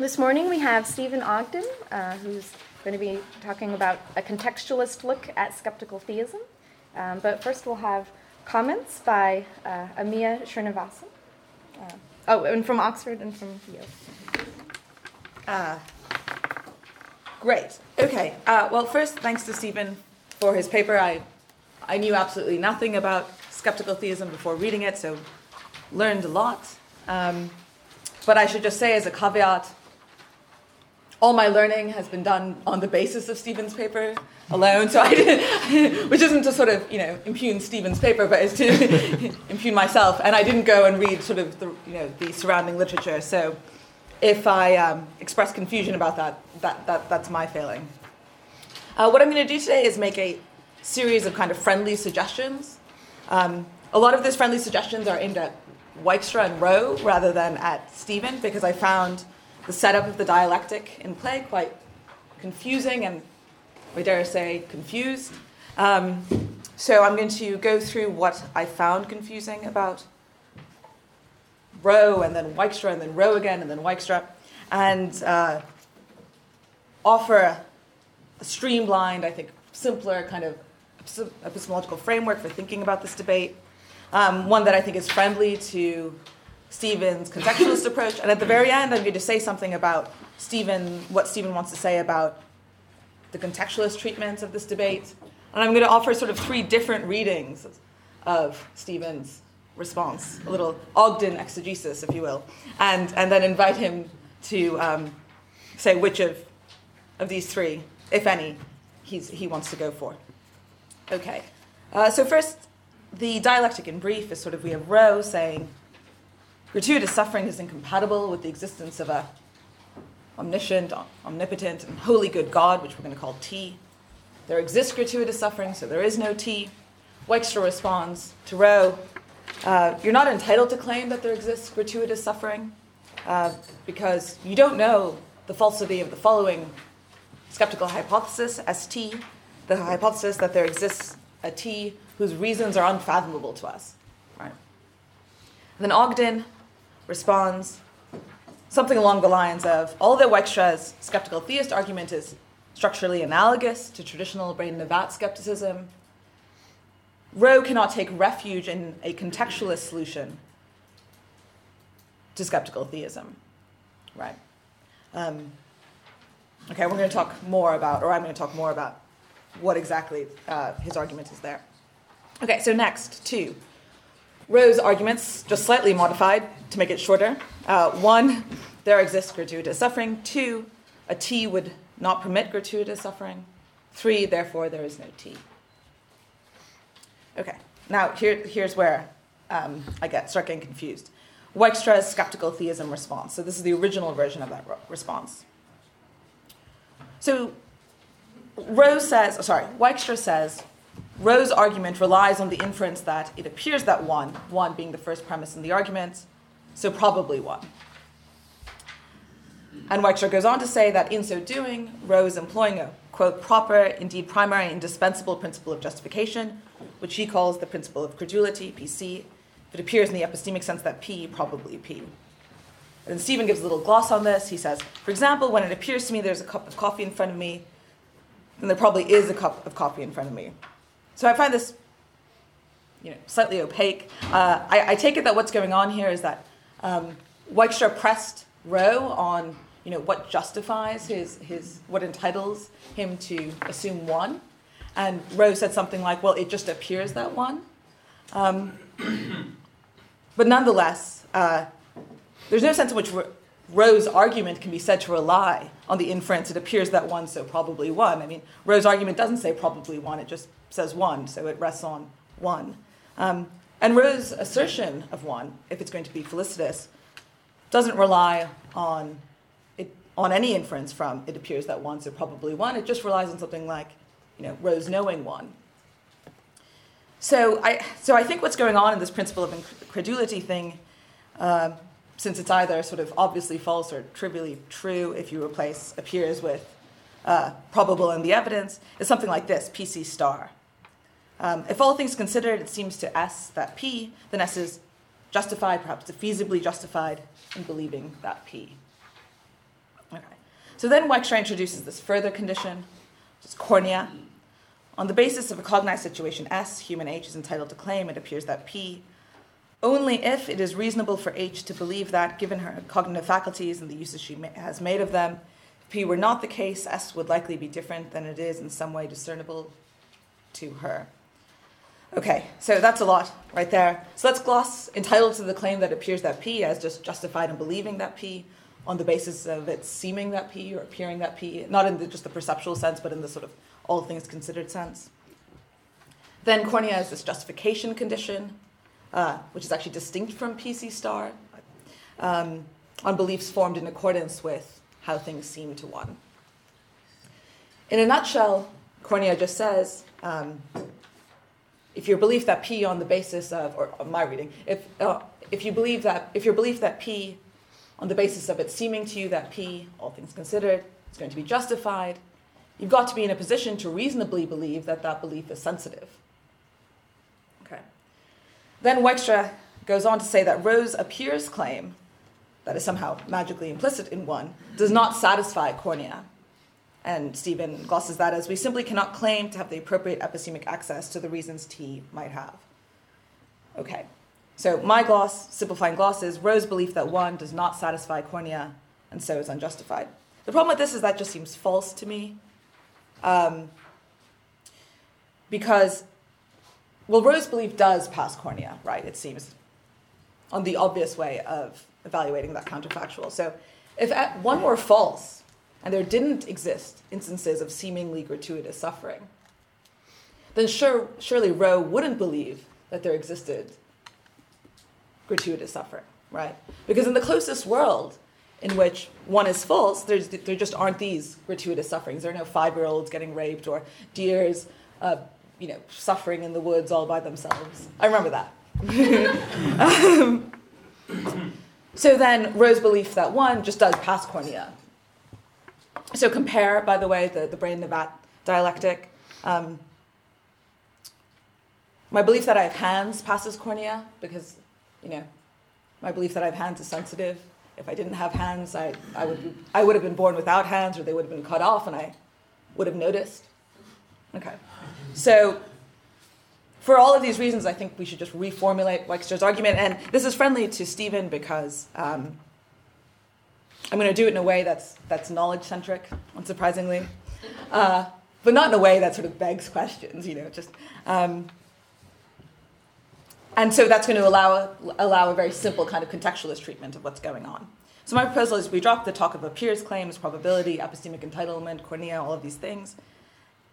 This morning we have Stephen Ogden, who's going to be talking about a contextualist look at skeptical theism. But first we'll have comments by Amia Srinivasan. And from Oxford and from Yale. Great. Okay. Well, first, thanks to Stephen for his paper. I knew absolutely nothing about skeptical theism before reading it, so learned a lot. But I should just say as a caveat, all my learning has been done on the basis of Stephen's paper alone, so I didn't, which isn't to sort of impugn Stephen's paper, but it's to impugn myself. And I didn't go and read sort of the surrounding literature. So if I express confusion about that's my failing. What I'm going to do today is make a series of kind of friendly suggestions. A lot of these friendly suggestions are aimed at Wykstra and Rowe rather than at Stephen, because I found the setup of the dialectic in play quite confusing and, we dare say, confused. So I'm going to go through what I found confusing about Rowe, and then Wykstra, and then Rowe again, and then Wykstra, and offer a streamlined, I think, simpler kind of epistemological framework for thinking about this debate, one that I think is friendly to Stephen's contextualist approach, and at the very end, I'm going to say something about what Stephen wants to say about the contextualist treatments of this debate, and I'm going to offer sort of three different readings of Stephen's response, a little Ogden exegesis, if you will, and then invite him to say which of these three, if any, he wants to go for. Okay, so first, the dialectic in brief is sort of we have Rowe saying, gratuitous suffering is incompatible with the existence of a omniscient, omnipotent, and wholly good God, which we're going to call T. There exists gratuitous suffering, so there is no T. Wykstra responds to Rowe, you're not entitled to claim that there exists gratuitous suffering because you don't know the falsity of the following skeptical hypothesis, ST, the hypothesis that there exists a T whose reasons are unfathomable to us. Right? Then Ogden responds something along the lines of, although Wykstra's skeptical theist argument is structurally analogous to traditional Braden-Navatt skepticism, Rowe cannot take refuge in a contextualist solution to skeptical theism. Right. Okay, we're going to talk more about, or I'm going to talk more about what exactly his argument is there. Okay, so next, two. Rowe's arguments, just slightly modified to make it shorter. One, there exists gratuitous suffering. Two, a T would not permit gratuitous suffering. Three, therefore, there is no T. Okay, now here's where I start getting confused. Wykstra's skeptical theism response. So this is the original version of that response. So Wykstra says, Rowe's argument relies on the inference that it appears that one being the first premise in the argument, so probably one. And Wykstra goes on to say that in so doing, Rowe is employing a, quote, proper, indeed primary, indispensable principle of justification, which he calls the principle of credulity, PC, if it appears in the epistemic sense that P, probably P. And Stephen gives a little gloss on this. He says, for example, when it appears to me there's a cup of coffee in front of me, then there probably is a cup of coffee in front of me. So I find this, slightly opaque. I take it that what's going on here is that Wykstra pressed Rowe on, what justifies his what entitles him to assume one, and Rowe said something like, "Well, it just appears that one," but nonetheless, there's no sense in which Rowe's argument can be said to rely on the inference, it appears that one, so probably one. I mean, Rowe's argument doesn't say probably one, it just says one, so it rests on one. And Rowe's assertion of one, if it's going to be felicitous, doesn't rely on any inference from it appears that one, so probably one. It just relies on something like, Rowe's knowing one. So I think what's going on in this principle of incredulity thing, since it's either sort of obviously false or trivially true if you replace appears with probable in the evidence, is something like this, PC star. If all things considered, it seems to S that P, then S is justified, perhaps feasibly justified in believing that P. So then Wykstra introduces this further condition, which is cornea. On the basis of a cognized situation S, human H is entitled to claim, it appears that P, only if it is reasonable for H to believe that, given her cognitive faculties and the uses she has made of them, if P were not the case, S would likely be different than it is in some way discernible to her. Okay, so that's a lot right there. So let's gloss entitled to the claim that appears that P as just justified in believing that P on the basis of it seeming that P or appearing that P, not in just the perceptual sense, but in the sort of all things considered sense. Then cornea is this justification condition, which is actually distinct from PC star, on beliefs formed in accordance with how things seem to one. In a nutshell, cornea just says, if your belief that P on the basis of, or my reading, if your belief that P on the basis of it seeming to you that P, all things considered, is going to be justified, you've got to be in a position to reasonably believe that that belief is sensitive. Okay. Then Wykstra goes on to say that Rowe's appears claim, that is somehow magically implicit in one, does not satisfy cornea. And Stephen glosses that as we simply cannot claim to have the appropriate epistemic access to the reasons T might have. Okay, so my gloss, simplifying gloss, is Rowe's belief that one does not satisfy cornea and so is unjustified. The problem with this is that just seems false to me because, well, Rowe's belief does pass cornea, right? It seems on the obvious way of evaluating that counterfactual. So if one were false, and there didn't exist instances of seemingly gratuitous suffering, then surely Rowe wouldn't believe that there existed gratuitous suffering, right? Because in the closest world in which one is false, there just aren't these gratuitous sufferings. There are no 5-year-olds getting raped or deers, suffering in the woods all by themselves. I remember that. So then Rowe's belief that one just does pass cornea. So compare, by the way, the brain in the vat dialectic. My belief that I have hands passes cornea because, my belief that I have hands is sensitive. If I didn't have hands, I would have been born without hands, or they would have been cut off, and I would have noticed. Okay. So for all of these reasons, I think we should just reformulate Wykstra's argument. And this is friendly to Stephen because... I'm going to do it in a way that's knowledge-centric, unsurprisingly, but not in a way that sort of begs questions, and so that's going to allow a very simple kind of contextualist treatment of what's going on. So my proposal is we drop the talk of appears claims, probability, epistemic entitlement, cornea, all of these things,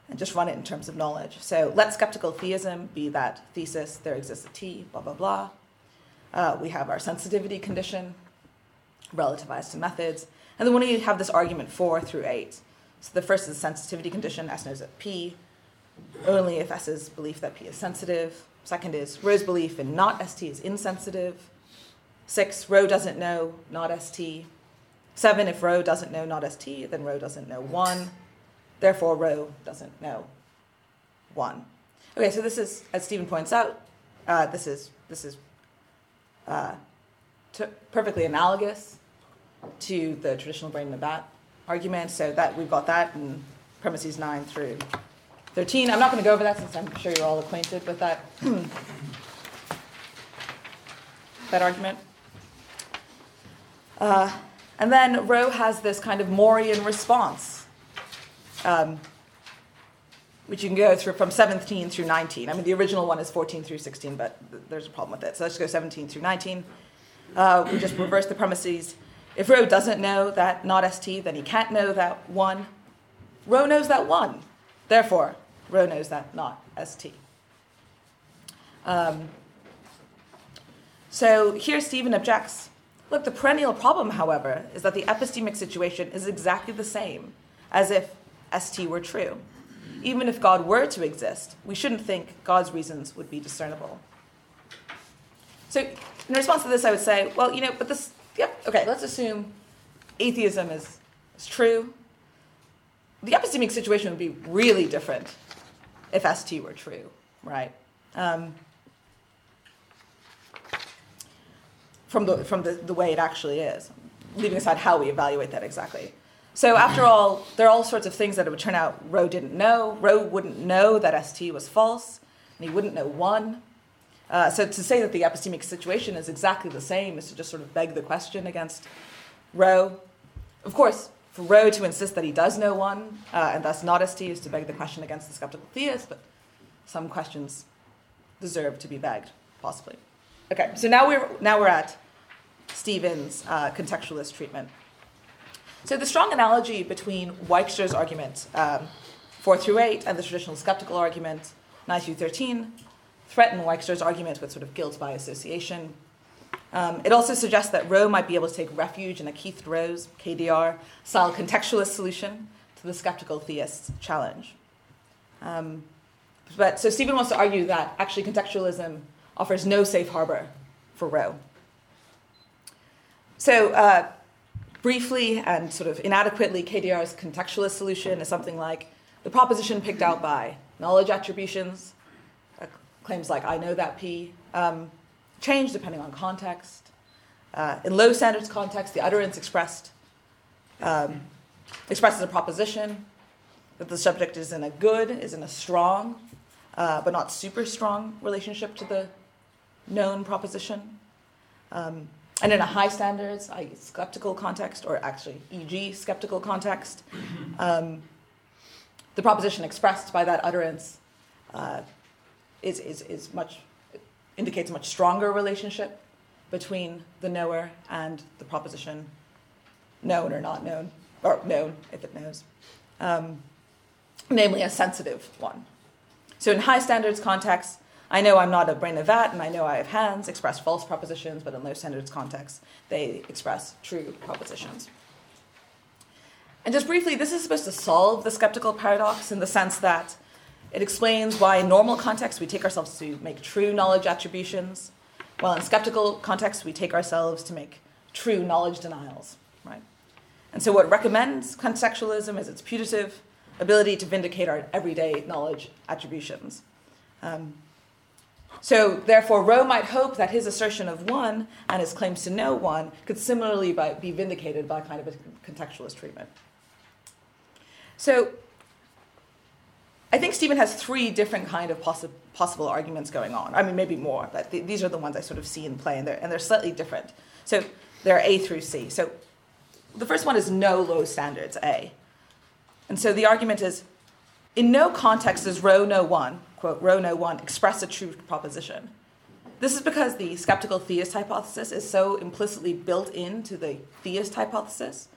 and just run it in terms of knowledge. So let skeptical theism be that thesis, there exists a T, blah, blah, blah. We have our sensitivity condition, relativized to methods. And then when you have this argument 4 through 8. So the first is sensitivity condition, S knows that P, only if S is belief that P is sensitive. Second is Rowe's belief in not ST is insensitive. 6, Rowe doesn't know not ST. 7, if Rowe doesn't know not ST, then Rowe doesn't know 1. Therefore, Rowe doesn't know 1. Okay, so this is, as Stephen points out, this is perfectly analogous to the traditional brain in the vat argument, so that we've got that in premises 9 through 13. I'm not going to go over that since I'm sure you're all acquainted with that argument. And then Rowe has this kind of Morian response, which you can go through from 17 through 19. I mean, the original one is 14 through 16, but there's a problem with it. So let's go 17 through 19. We just reverse the premises. If Rowe doesn't know that not ST, then he can't know that 1. Rowe knows that 1. Therefore, Rowe knows that not ST. So here Stephen objects. Look, the perennial problem, however, is that the epistemic situation is exactly the same as if ST were true. Even if God were to exist, we shouldn't think God's reasons would be discernible. So... in response to this, I would say, well, but this, let's assume atheism is true. The epistemic situation would be really different if ST were true, right? From the way it actually is, leaving aside how we evaluate that exactly. So after all, there are all sorts of things that it would turn out Rowe didn't know. Rowe wouldn't know that ST was false, and he wouldn't know one. So to say that the epistemic situation is exactly the same is to just sort of beg the question against Rowe. Of course, for Rowe to insist that he does know one, and thus not ST, is to beg the question against the skeptical theist, but some questions deserve to be begged, possibly. Okay, so now we're at Stephen's contextualist treatment. So the strong analogy between Wykstra's argument 4 through 8 and the traditional skeptical argument 9 through 13 threaten Wykstra's argument with sort of guilt by association. It also suggests that Rowe might be able to take refuge in a Keith DeRose, KDR, style contextualist solution to the skeptical theist's challenge. So Stephen wants to argue that actually contextualism offers no safe harbor for Rowe. So briefly and sort of inadequately, KDR's contextualist solution is something like the proposition picked out by knowledge attributions, claims like I know that P, change depending on context. In low standards context, the utterance expresses a proposition that the subject is in a good, is in a strong, but not super strong relationship to the known proposition. And in a high standards, i.e. skeptical context, or actually e.g. skeptical context, the proposition expressed by that utterance indicates a much stronger relationship between the knower and the proposition, known or not known, or known if it knows, namely a sensitive one. So in high standards context, I know I'm not a brain of vat, and I know I have hands, express false propositions, but in low standards context, they express true propositions. And just briefly, this is supposed to solve the skeptical paradox in the sense that it explains why in normal context we take ourselves to make true knowledge attributions, while in skeptical context we take ourselves to make true knowledge denials, right? And so what recommends contextualism is its putative ability to vindicate our everyday knowledge attributions. So, therefore, Rowe might hope that his assertion of one and his claims to know one could similarly be vindicated by kind of a contextualist treatment. So, I think Stephen has three different kind of possible arguments going on. I mean, maybe more, but these are the ones I sort of see in play, and they're slightly different. So, they're A through C. So, the first one is no low standards, A. And so the argument is, in no context does Rowe know one, quote, Rowe know one, express a true proposition. This is because the skeptical theist hypothesis is so implicitly built into the theist hypothesis,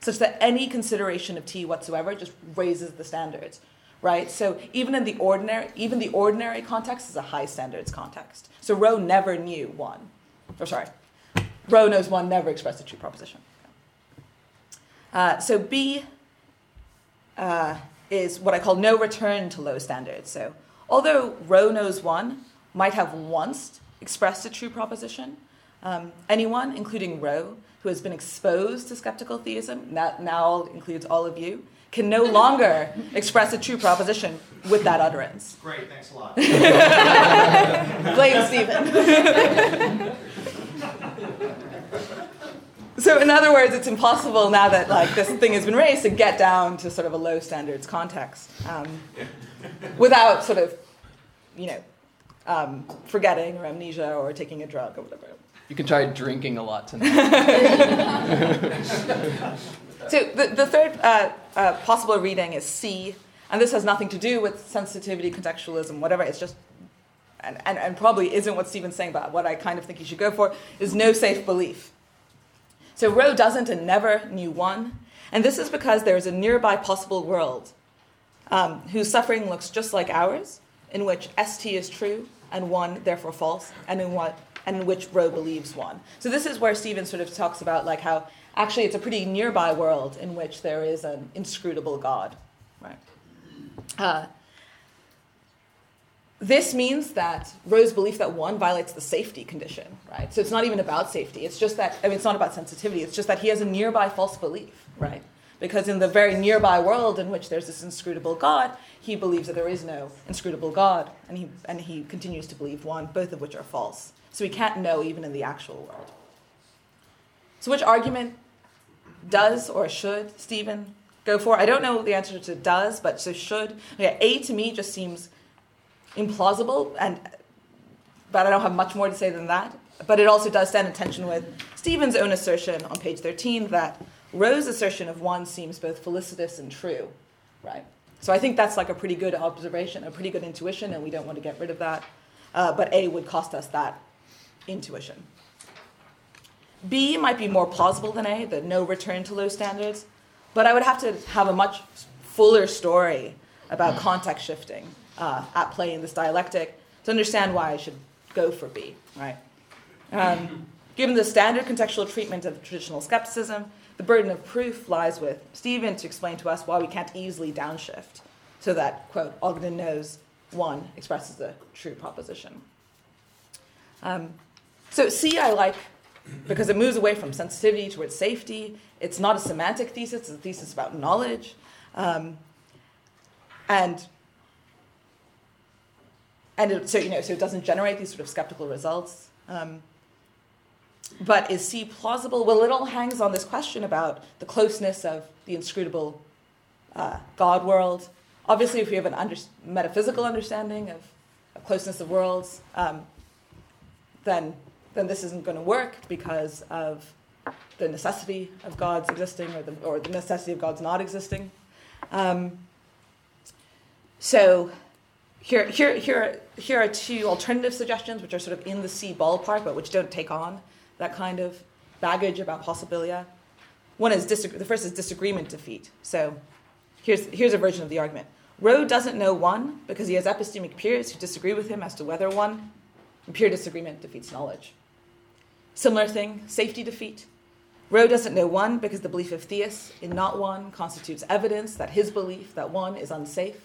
such that any consideration of T whatsoever just raises the standards, right? So even the ordinary context is a high standards context. So Rowe never knew one. Rowe knows one never expressed a true proposition. So B is what I call no return to low standards. So although Rowe knows one might have once expressed a true proposition, anyone, including Rowe, who has been exposed to skeptical theism, that now includes all of you, can no longer express a true proposition with that utterance. Great, thanks a lot. Blame Stephen. So in other words, it's impossible now that like this thing has been raised to get down to sort of a low standards context without sort of, forgetting or amnesia or taking a drug or whatever. You can try drinking a lot tonight. So the third possible reading is C, and this has nothing to do with sensitivity, contextualism, whatever. It's just, and probably isn't what Stephen's saying, but what I kind of think you should go for is no safe belief. So Rowe doesn't and never knew one, and this is because there is a nearby possible world whose suffering looks just like ours, in which ST is true and one therefore false, and in which Rowe believes one. So this is where Stephen sort of talks about like how actually it's a pretty nearby world in which there is an inscrutable God, right? This means that Rowe's belief that one violates the safety condition, right? So it's not even about safety. It's just that, it's not about sensitivity. It's just that he has a nearby false belief, right? Because in the very nearby world in which there's this inscrutable God, he believes that there is no inscrutable God, and he continues to believe one, both of which are false. So he can't know even in the actual world. So which argument Does or should, Stephen, go for? I don't know the answer to does, but so should. Yeah, A to me just seems implausible, but I don't have much more to say than that. But it also does stand in tension with Stephen's own assertion on page 13 that Rowe's assertion of one seems both felicitous and true, right? So I think that's like a pretty good observation, a pretty good intuition, and we don't want to get rid of that. But A would cost us that intuition. B might be more plausible than A, the no return to low standards, but I would have to have a much fuller story about context shifting at play in this dialectic to understand why I should go for B, right? Given the standard contextual treatment of traditional skepticism, the burden of proof lies with Stephen to explain to us why we can't easily downshift so that, quote, Ogden knows one expresses a true proposition. So C I like because it moves away from sensitivity towards safety. It's not a semantic thesis. It's a thesis about knowledge. So it doesn't generate these sort of skeptical results. But is C plausible? Well, it all hangs on this question about the closeness of the inscrutable God world. Obviously, if we have an metaphysical understanding of closeness of worlds, then this isn't going to work because of the necessity of God's existing or the necessity of God's not existing. So here are two alternative suggestions which are sort of in the C ballpark but which don't take on that kind of baggage about possibilia. One is the first is disagreement defeat. So here's a version of the argument. Rowe doesn't know one because he has epistemic peers who disagree with him as to whether one. Pure disagreement defeats knowledge. Similar thing, safety defeat. Rowe doesn't know one because the belief of theists in not one constitutes evidence that his belief that one is unsafe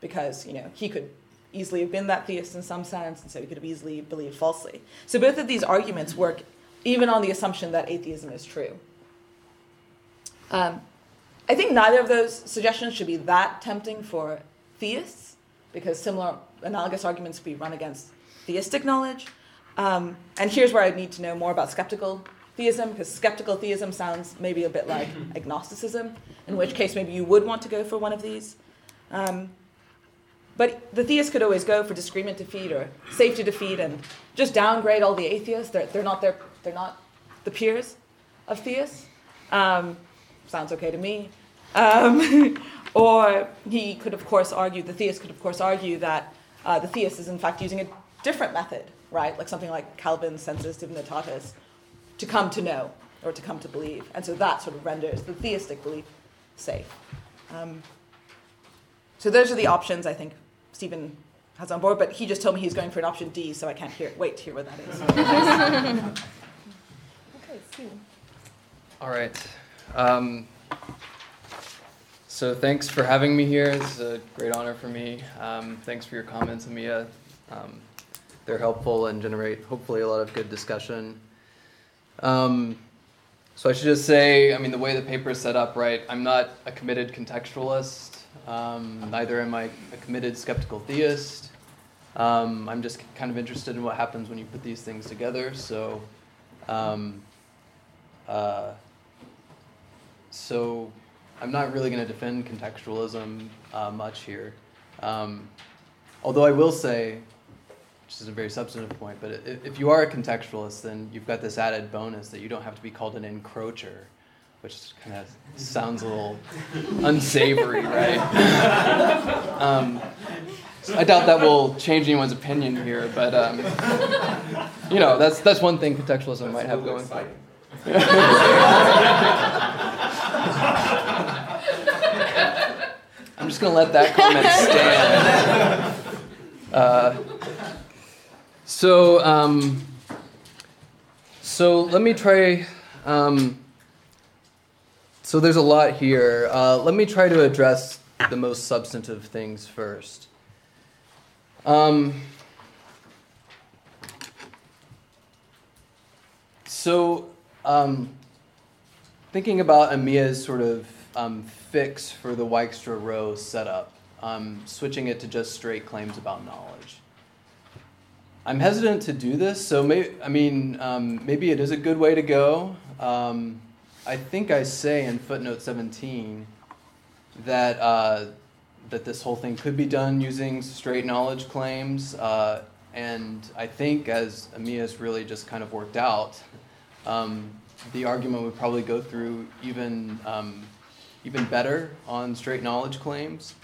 because, he could easily have been that theist in some sense and so he could have easily believed falsely. So both of these arguments work even on the assumption that atheism is true. I think neither of those suggestions should be that tempting for theists because similar analogous arguments could be run against theistic knowledge. And here's where I need to know more about skeptical theism, because skeptical theism sounds maybe a bit like agnosticism, in which case maybe you would want to go for one of these. But the theist could always go for disagreement defeat or safety defeat and just downgrade all the atheists. They're not the peers of theists. Sounds okay to me. Or he could, of course, argue, the theist could, of course, argue that the theist is, in fact, using a different method, right? Like something like Calvin's sensus divinitatis, to come to know or to come to believe. And so that sort of renders the theistic belief safe. So those are the options I think Stephen has on board, but he just told me he's going for an option D, so I can't wait to hear what that is. Okay, Steve. All right. So thanks for having me here. It's a great honor for me. Thanks for your comments, Amia. They're helpful and generate, hopefully, a lot of good discussion. So I should just say, the way the paper is set up, right, I'm not a committed contextualist. Neither am I a committed skeptical theist. I'm just kind of interested in what happens when you put these things together. So I'm not really going to defend contextualism much here. Although I will say, which is a very substantive point, but if you are a contextualist, then you've got this added bonus that you don't have to be called an encroacher, which kind of sounds a little unsavory, right? I doubt that will change anyone's opinion here, but that's one thing contextualism might have going for it. I'm just going to let that comment stand. So let me try. So there's a lot here. Let me try to address the most substantive things first. Thinking about Amia's sort of fix for the Wykstra-Rowe setup, switching it to just straight claims about knowledge. I'm hesitant to do this, so maybe it is a good way to go. I think I say in footnote 17 that that this whole thing could be done using straight knowledge claims, and I think, as Amia's really just kind of worked out, the argument would probably go through even better on straight knowledge claims.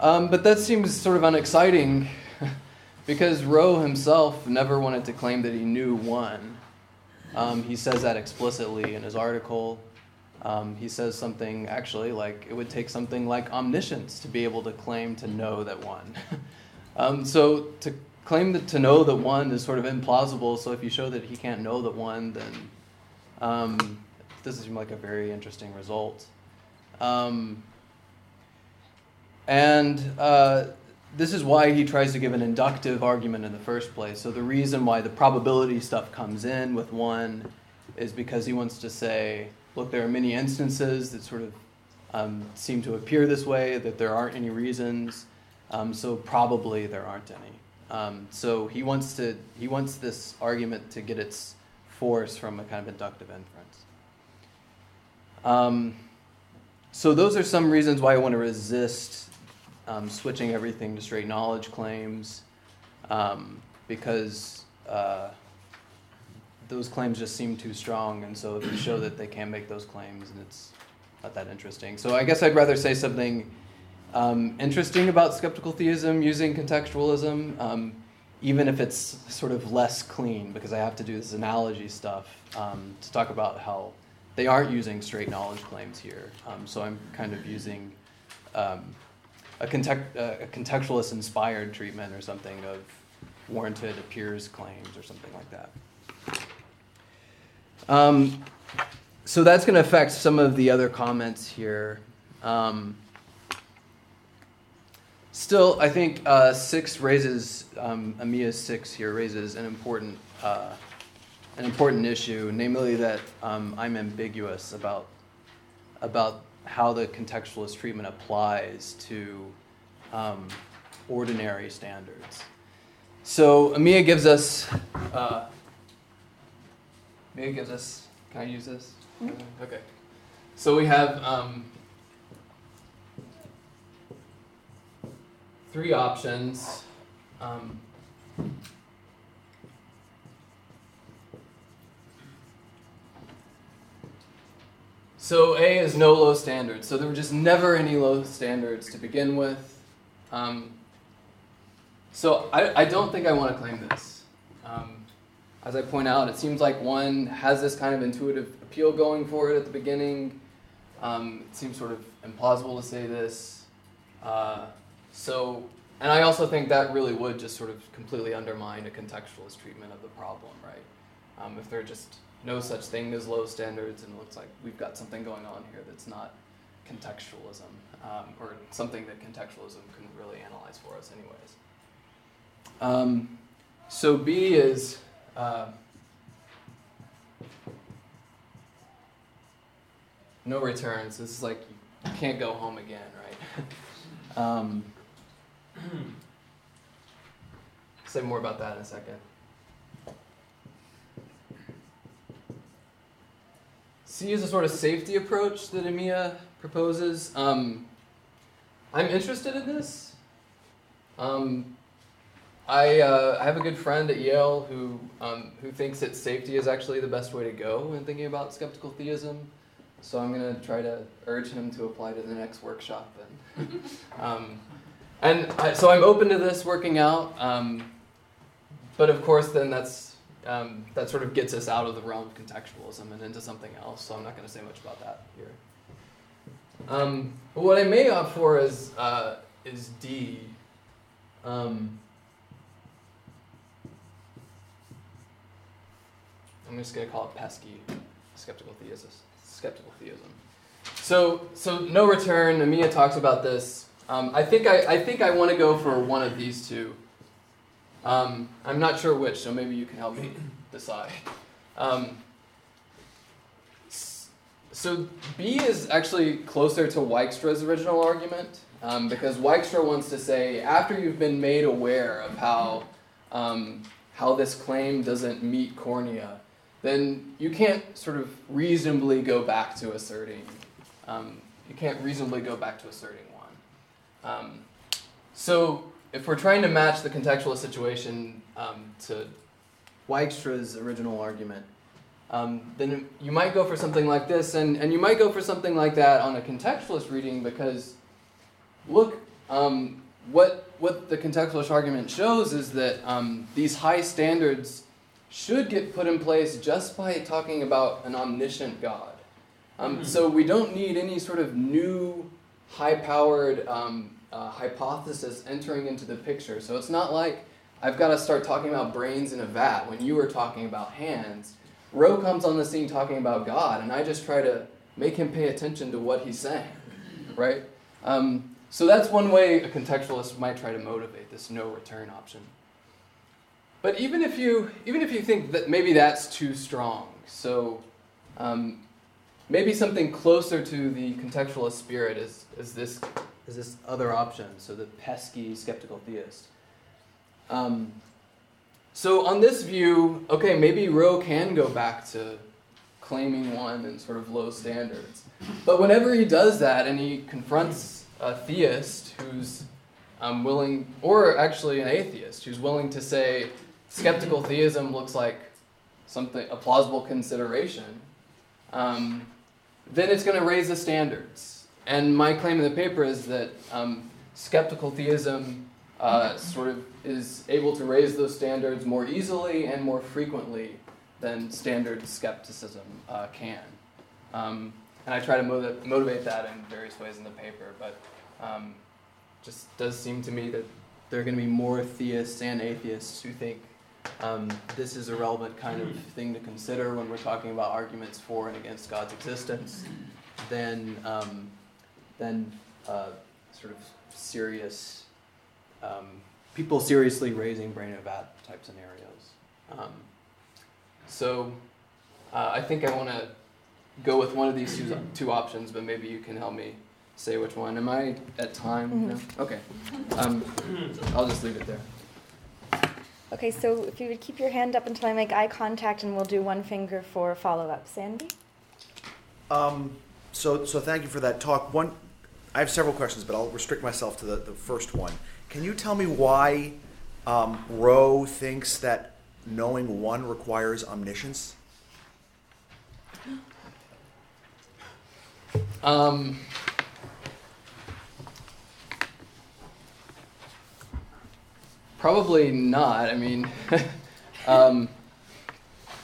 But that seems sort of unexciting, because Rowe himself never wanted to claim that he knew one. He says that explicitly in his article. He says something, actually, like it would take something like omniscience to be able to claim to know that one. So to claim that to know that one is sort of implausible, so if you show that he can't know that one, then this seems like a very interesting result. This is why he tries to give an inductive argument in the first place. So the reason why the probability stuff comes in with one is because he wants to say, look, there are many instances that sort of seem to appear this way, that there aren't any reasons, so probably there aren't any. So he wants this argument to get its force from a kind of inductive inference. So those are some reasons why I want to resist switching everything to straight knowledge claims, because those claims just seem too strong, and so if you show that they can make those claims, and it's not that interesting. So I guess I'd rather say something interesting about skeptical theism using contextualism, even if it's sort of less clean, because I have to do this analogy stuff to talk about how they aren't using straight knowledge claims here. So I'm kind of using a contextualist-inspired treatment or something of warranted appears claims or something like that. So that's going to affect some of the other comments here. Still, I think Amia's 6 here raises an important issue, namely that I'm ambiguous about how the contextualist treatment applies to ordinary standards. So Amia gives us. Can I use this? Mm-hmm. Okay. So we have. 3 options. So A is no low standards. So there were just never any low standards to begin with. So I don't think I want to claim this. As I point out, it seems like one has this kind of intuitive appeal going for it at the beginning. It seems sort of implausible to say this. And I also think that really would just sort of completely undermine a contextualist treatment of the problem, right? If there are just no such thing as low standards, and it looks like we've got something going on here that's not contextualism, or something that contextualism couldn't really analyze for us anyways. So B is... no returns. This is like you can't go home again, right? Say more about that in a second. C is a sort of safety approach that Amia proposes. I'm interested in this. I have a good friend at Yale who thinks that safety is actually the best way to go in thinking about skeptical theism. So I'm going to try to urge him to apply to the next workshop then. So I'm open to this working out, but of course then that sort of gets us out of the realm of contextualism and into something else, so I'm not going to say much about that here. But what I may opt for is D. I'm just going to call it pesky skeptical theism. So no return, Amia talks about this. I think I want to go for one of these two. I'm not sure which, so maybe you can help me decide. So B is actually closer to Wykstra's original argument, because Wykstra wants to say, after you've been made aware of how this claim doesn't meet CORNEA, then you can't sort of reasonably go back to asserting. You can't reasonably go back to asserting one. So if we're trying to match the contextualist situation to Wykstra's original argument, then you might go for something like this, and you might go for something like that on a contextualist reading, because look, what the contextualist argument shows is that these high standards should get put in place just by talking about an omniscient God. So we don't need any sort of new, high-powered hypothesis entering into the picture. So it's not like I've got to start talking about brains in a vat when you were talking about hands. Rowe comes on the scene talking about God, and I just try to make him pay attention to what he's saying, right? So that's one way a contextualist might try to motivate this no-return option. But even if you think that maybe that's too strong, so maybe something closer to the contextualist spirit is this other option, so the pesky skeptical theist. So on this view, okay, maybe Rowe can go back to claiming one and sort of low standards. But whenever he does that and he confronts a theist who's willing, or actually an atheist who's willing to say skeptical theism looks like something, a plausible consideration, then it's going to raise the standards. And my claim in the paper is that skeptical theism sort of is able to raise those standards more easily and more frequently than standard skepticism can. And I try to motivate that in various ways in the paper, but just does seem to me that there are going to be more theists and atheists who think this is a relevant kind of thing to consider when we're talking about arguments for and against God's existence than sort of serious... people seriously raising brain of that type scenarios. So I think I want to go with one of these two options, but maybe you can help me say which one. Am I at time? No? Okay. I'll just leave it there. Okay, so if you would keep your hand up until I make eye contact, and we'll do one finger for follow-up. Sandy? So thank you for that talk. I have several questions, but I'll restrict myself to the first one. Can you tell me why Rowe thinks that knowing one requires omniscience? Probably not. I mean, I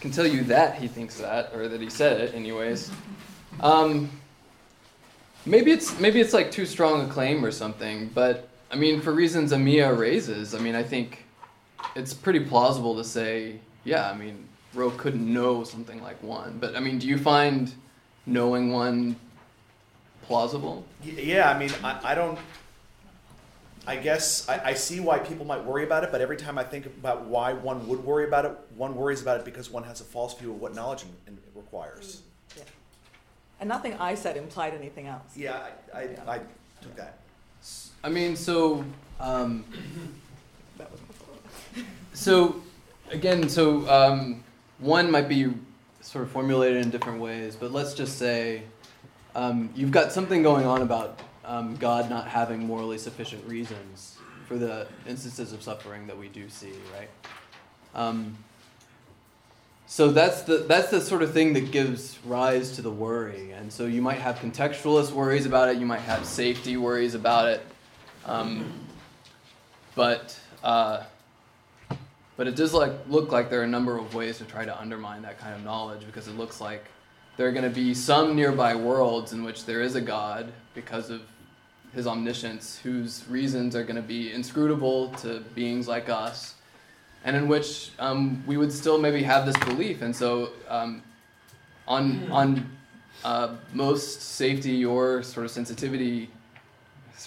can tell you that he thinks that, or that he said it, anyways. Maybe it's like too strong a claim or something, but. I mean, for reasons Amia raises, I mean, I think it's pretty plausible to say, yeah, I mean, Rowe couldn't know something like one. But, I mean, do you find knowing one plausible? Yeah, I mean, I guess I see why people might worry about it, but every time I think about why one would worry about it, one worries about it because one has a false view of what knowledge it requires. Yeah. And nothing I said implied anything else. Yeah, I took that. I mean, so one might be sort of formulated in different ways, but let's just say you've got something going on about God not having morally sufficient reasons for the instances of suffering that we do see, right? So that's the sort of thing that gives rise to the worry. And so you might have contextualist worries about it. You might have safety worries about it. But it does look like there are a number of ways to try to undermine that kind of knowledge, because it looks like there are going to be some nearby worlds in which there is a God, because of his omniscience, whose reasons are going to be inscrutable to beings like us, and in which we would still maybe have this belief. And so on most safety or sort of sensitivity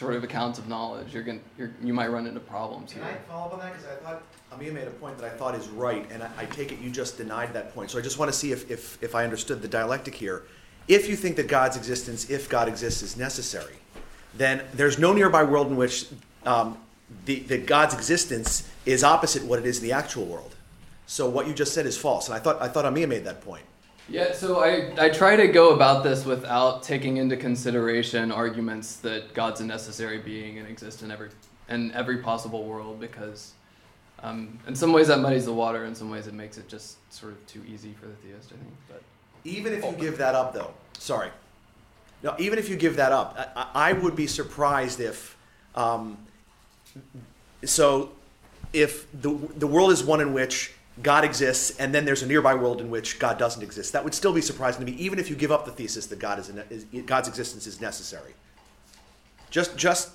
sort of accounts of knowledge, you might run into problems here. Can I follow up on that? Because I thought Amia made a point that I thought is right, and I take it you just denied that point. So I just want to see if I understood the dialectic here. If you think that God's existence, if God exists, is necessary, then there's no nearby world in which that God's existence is opposite what it is in the actual world. So what you just said is false. And I thought Amia made that point. Yeah, so I try to go about this without taking into consideration arguments that God's a necessary being and exists in every possible world, because in some ways that muddies the water, in some ways it makes it just sort of too easy for the theist, I think. But even if you give that up, though, sorry. No, even if you give that up, I would be surprised if... so if the world is one in which God exists, and then there's a nearby world in which God doesn't exist. That would still be surprising to me, even if you give up the thesis that God's existence is necessary. Just,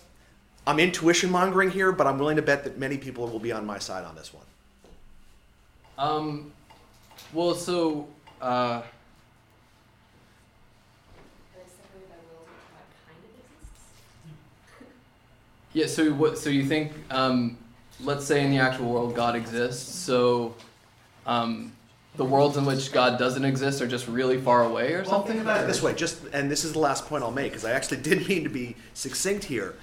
I'm intuition mongering here, but I'm willing to bet that many people will be on my side on this one. Yeah. So you think? Let's say in the actual world God exists. So. The worlds in which God doesn't exist are just really far away or something? Think about it this way, and this is the last point I'll make, because I actually did mean to be succinct here.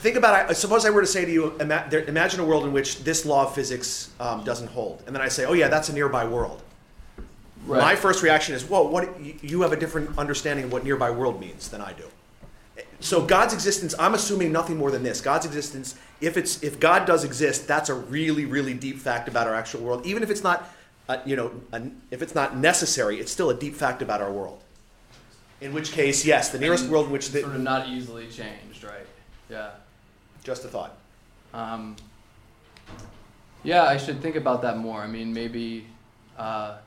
Think about it. Suppose I were to say to you, imagine a world in which this law of physics doesn't hold. And then I say, oh yeah, that's a nearby world. Right. My first reaction is, whoa, you have a different understanding of what nearby world means than I do. So God's existence, I'm assuming nothing more than this. God's existence, if God does exist, that's a really, really deep fact about our actual world. Even if it's not, if it's not necessary, it's still a deep fact about our world. In which case, yes, the nearest world in which the sort of not easily changed, right? Yeah. Just a thought. Yeah, I should think about that more. I mean, maybe. Yeah.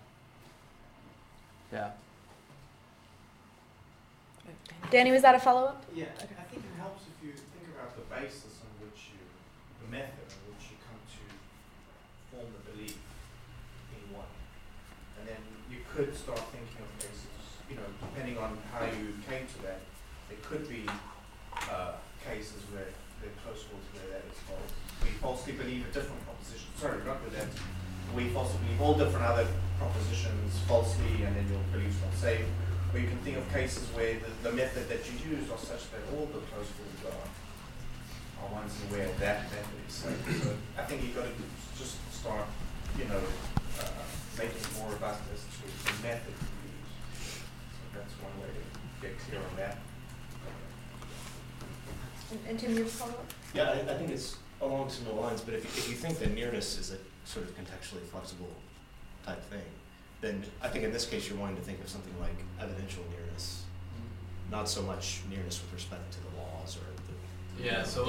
Danny, was that a follow-up? Yeah, okay. I think it helps if you think about the basis on which the method on which you come to form the belief in one. And then you could start thinking of basis, depending on how you came to that, there could be cases where they're close ones where that is false. We falsely believe a different proposition. Sorry, not with that. We falsely believe all different other propositions falsely, and then your belief's not safe. Or you can think of cases where the method that you used are such that all the close rules are ones aware of that method. So I think you've got to just start, making more about this to the method you use. So that's one way to get clear on that. And Tim, you have a follow-up? Yeah, I think it's along similar lines, but if you think that nearness is a sort of contextually flexible type thing, then I think in this case you're wanting to think of something like evidential nearness, not so much nearness with respect to the laws or the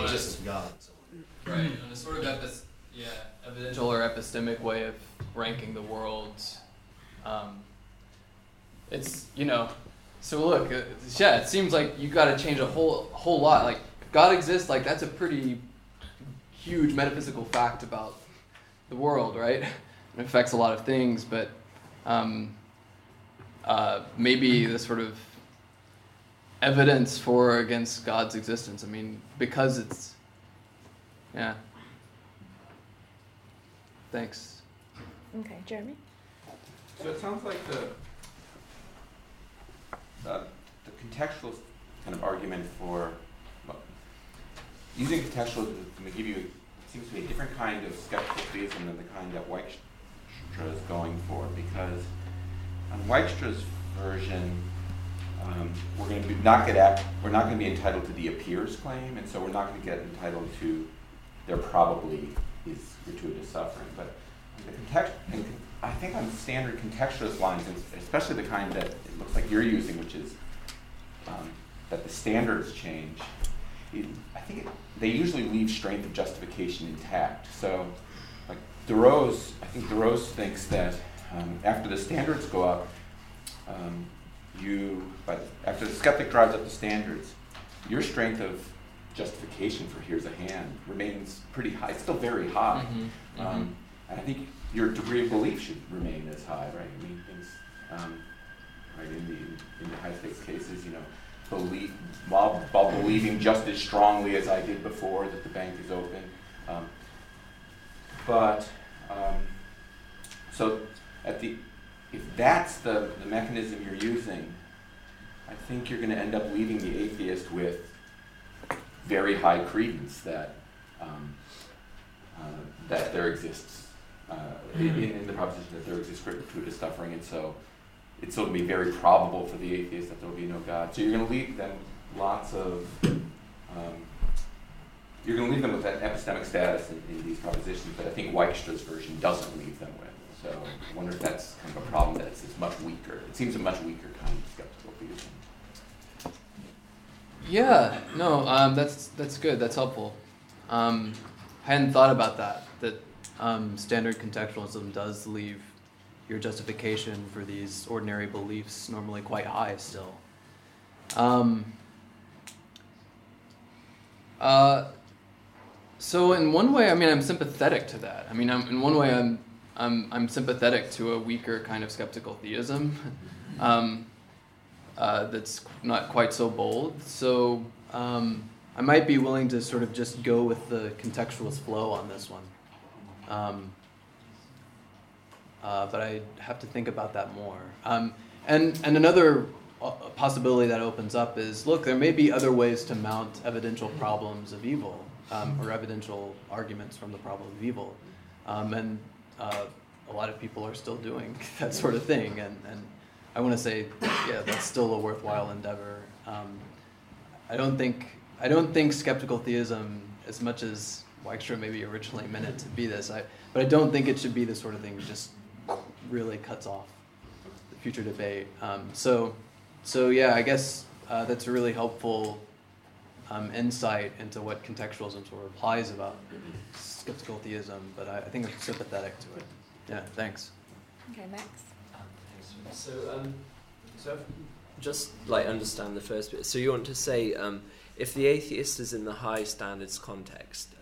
existence of God. So. Right, and a sort of evidential or epistemic way of ranking the worlds. So look, it seems like you've got to change a whole lot. Like, God exists, like that's a pretty huge metaphysical fact about the world, right? It affects a lot of things, but maybe the sort of evidence for or against God's existence. I mean, because it's, yeah. Thanks. Okay, Jeremy? So it sounds like the contextual kind of argument for, using contextual is going to give you, it seems to be a different kind of skeptical theism than the kind that Wykstra is going for, because on Wykstra's version, we're not going to be entitled to the appears claim, and so we're not going to get entitled to there probably is gratuitous suffering. But I think on standard contextualist lines, especially the kind that it looks like you're using, which is that the standards change, they usually leave strength of justification intact. So. DeRose thinks that after the standards go up, after the skeptic drives up the standards, your strength of justification for here's a hand remains pretty high. It's still very high. Mm-hmm. And I think your degree of belief should remain as high, right? I mean, things, right, in the high stakes cases, while believing just as strongly as I did before that the bank is open. So if that's the mechanism you're using, I think you're going to end up leaving the atheist with very high credence that there exists in the proposition that there exists great gratuitous suffering, and so it's going to be very probable for the atheist that there will be no God. So you're going to leave them lots of, you're going to leave them with that epistemic status in these propositions that I think Wykstra's version doesn't leave them with. So I wonder if that's kind of a problem that it's much weaker. It seems a much weaker kind of skeptical theism. Yeah, no, that's good. That's helpful. I hadn't thought about that. That standard contextualism does leave your justification for these ordinary beliefs normally quite high still. So in one way, I mean, I'm sympathetic to that. I mean, in one way, I'm sympathetic to a weaker kind of skeptical theism. That's not quite so bold. So I might be willing to sort of just go with the contextualist flow on this one. But I have to think about that more. And another possibility that opens up is, look, there may be other ways to mount evidential problems of evil, or evidential arguments from the problem of evil. And a lot of people are still doing that sort of thing. And I want to say, yeah, that's still a worthwhile endeavor. I don't think skeptical theism, as much as Wykstra maybe originally meant it to be this, but I don't think it should be the sort of thing that just really cuts off the future debate. So yeah, I guess that's a really helpful insight into what contextualism sort of implies about skeptical theism, but I think I'm sympathetic to it. Yeah, thanks. Okay, Max. So I've just like understand the first bit. So you want to say if the atheist is in the high standards context,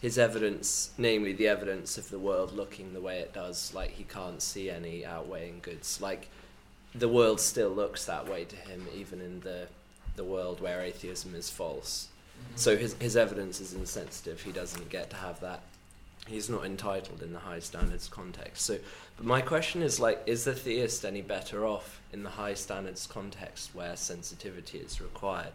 his evidence, namely the evidence of the world looking the way it does, like he can't see any outweighing goods, like the world still looks that way to him, even in the world where atheism is false. Mm-hmm. So his evidence is insensitive. He doesn't get to have that. He's not entitled in the high standards context. So, but my question is, like, is the theist any better off in the high standards context where sensitivity is required?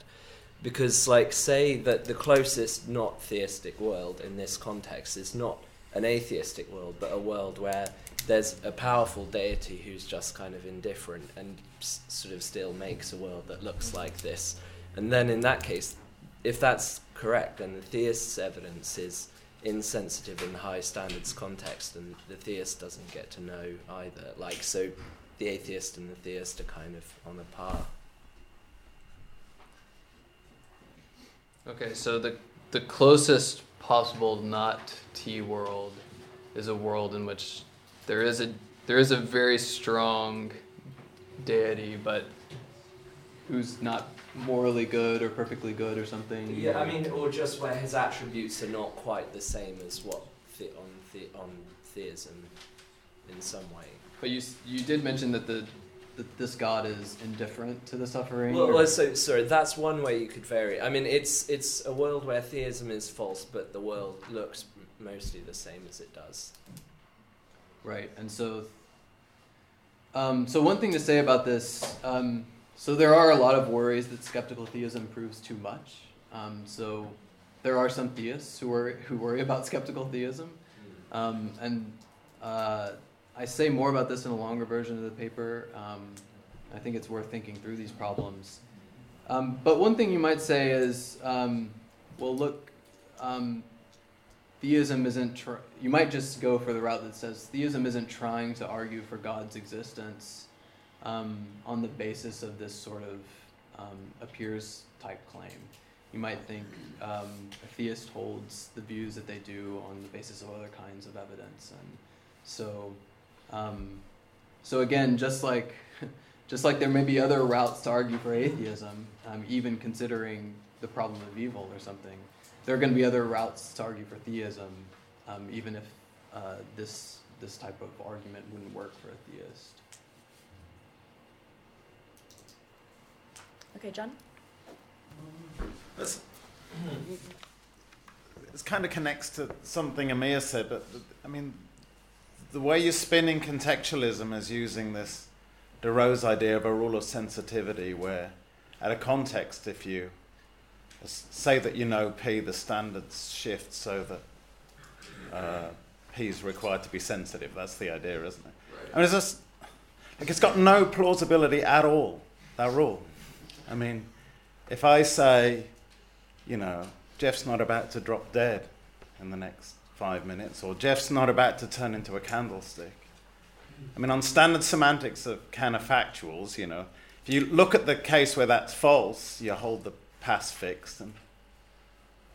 Because, like, say that the closest not theistic world in this context is not an atheistic world, but a world where there's a powerful deity who's just kind of indifferent and sort of still makes a world that looks like this. And then in that case, if that's correct, then the theist's evidence is insensitive in the high standards context, and the theist doesn't get to know either. Like, so the atheist and the theist are kind of on a par. Okay, so the closest possible not T world is a world in which there is a very strong deity, but who's not morally good or perfectly good or something. Yeah, I mean, or just where his attributes are not quite the same as what on theism in some way. But you did mention that this God is indifferent to the suffering. Well, so sorry, that's one way you could vary. I mean, it's a world where theism is false, but the world looks mostly the same as it does. Right, and so so one thing to say about this. So there are a lot of worries that skeptical theism proves too much. So there are some theists who worry about skeptical theism. And I say more about this in a longer version of the paper. I think it's worth thinking through these problems. But one thing you might say is, well, look, theism isn't... You might just go for the route that says theism isn't trying to argue for God's existence on the basis of this sort of appears type claim. You might think a theist holds the views that they do on the basis of other kinds of evidence, and so again, just like there may be other routes to argue for atheism, even considering the problem of evil or something, there are going to be other routes to argue for theism, even if this type of argument wouldn't work for a theist. Okay, John? This kind of connects to something Amir said, but I mean, the way you're spinning contextualism is using this DeRose idea of a rule of sensitivity, where at a context, if you say that you know P, the standards shift so that he's required to be sensitive. That's the idea, isn't it? Right. I mean, it's just, like, it's got no plausibility at all, that rule. I mean, if I say, you know, Jeff's not about to drop dead in the next 5 minutes, or Jeff's not about to turn into a candlestick. I mean, on standard semantics of counterfactuals, you know, if you look at the case where that's false, you hold the past fixed, and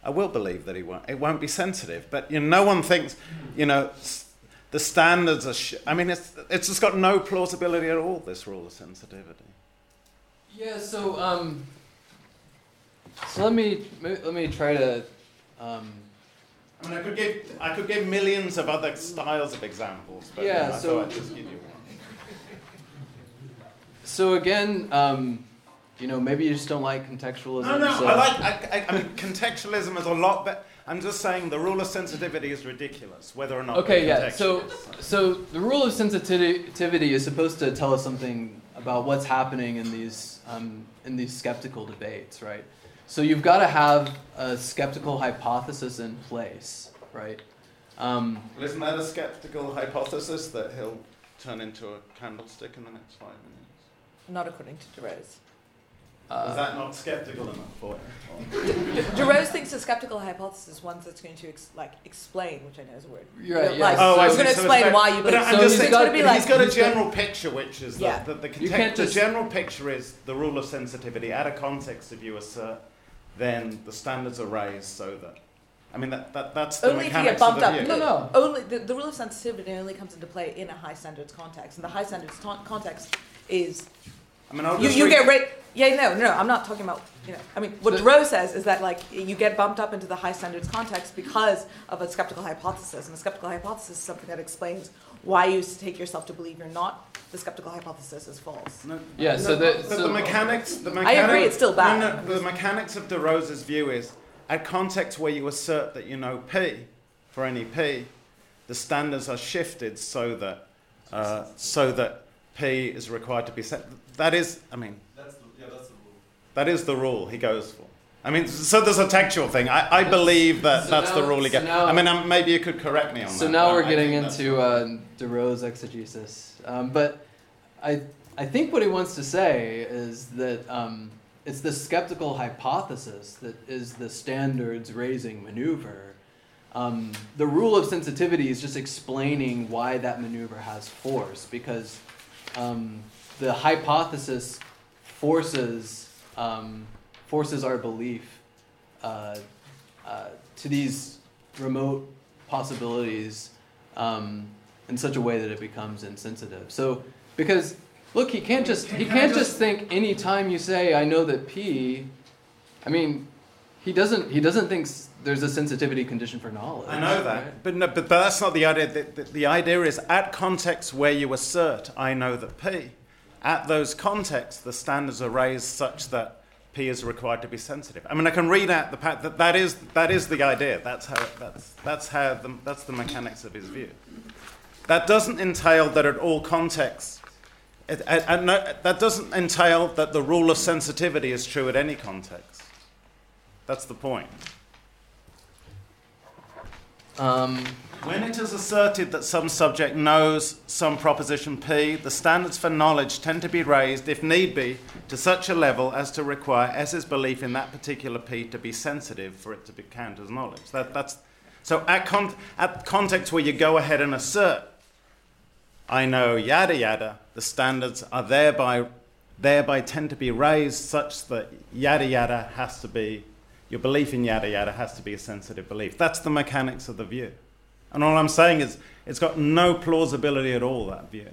I will believe that he won't. It won't be sensitive, but you know, no one thinks, you know, the standards are. I mean, it's just got no plausibility at all, this rule of sensitivity. Yeah. So let me try to. I mean, I could give millions of other styles of examples, but yeah, so I'd just give you one. So again, you know, maybe you just don't like contextualism. No, so. I mean, contextualism is a lot better. I'm just saying the rule of sensitivity is ridiculous, whether or not. Okay, yeah. So the rule of sensitivity is supposed to tell us something about what's happening in these skeptical debates, right? So you've got to have a skeptical hypothesis in place, right? Well, isn't that a skeptical hypothesis that he'll turn into a candlestick in the next 5 minutes? Not according to DeRose. Is that not skeptical enough for him? DeRose thinks a skeptical hypothesis is one that's going to explain, which I know is a word. Right, yeah. Like, oh, so I was going to explain why you believe. So he's got a general picture, which is that the general picture is the rule of sensitivity. Out of context, if you assert, then the standards are raised so that... I mean, that's the only mechanics of the view. No. Only the rule of sensitivity only comes into play in a high standards context. And the high standards context is... I mean, you get... No, I'm not talking about... You know, I mean, what DeRose says is that, like, you get bumped up into the high standards context because of a skeptical hypothesis. And a skeptical hypothesis is something that explains why you take yourself to believe you're not... The skeptical hypothesis is false. The mechanics. I agree, it's still bad. No, the mechanics of DeRose's view is at context where you assert that you know P, for any P, the standards are shifted so that P is required to be set. That is, I mean. That's the rule. That is the rule he goes for. I mean, so there's a textual thing. I believe that's the rule he goes. I mean, maybe you could correct me on that. So now we're getting into DeRose exegesis. But I think what he wants to say is that it's the skeptical hypothesis that is the standards-raising maneuver. The rule of sensitivity is just explaining why that maneuver has force, because the hypothesis forces our belief to these remote possibilities in such a way that it becomes insensitive. So, because look, he can't just think any time you say I know that P. I mean, he doesn't think there's a sensitivity condition for knowledge. I know that, right? but that's not the idea. The idea is at contexts where you assert I know that P. At those contexts, the standards are raised such that P is required to be sensitive. I mean, I can read out the fact that is the idea. That's the mechanics of his view. That doesn't entail that at all contexts. That doesn't entail that the rule of sensitivity is true at any context. That's the point. When it is asserted that some subject knows some proposition P, the standards for knowledge tend to be raised, if need be, to such a level as to require S's belief in that particular P to be sensitive for it to be counted as knowledge. That's so at contexts where you go ahead and assert I know yada yada, the standards are thereby tend to be raised such that yada yada has to be, your belief in yada yada has to be a sensitive belief. That's the mechanics of the view. And all I'm saying is it's got no plausibility at all, that view.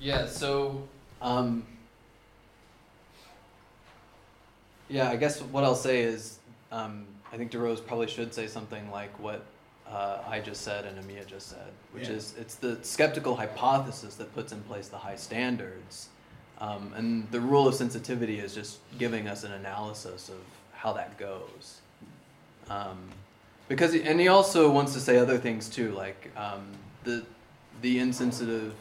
Yeah, so, I guess what I'll say is I think DeRose probably should say something like what I just said and Amia just said, which is it's the skeptical hypothesis that puts in place the high standards. And the rule of sensitivity is just giving us an analysis of how that goes. And he also wants to say other things too, like the insensitive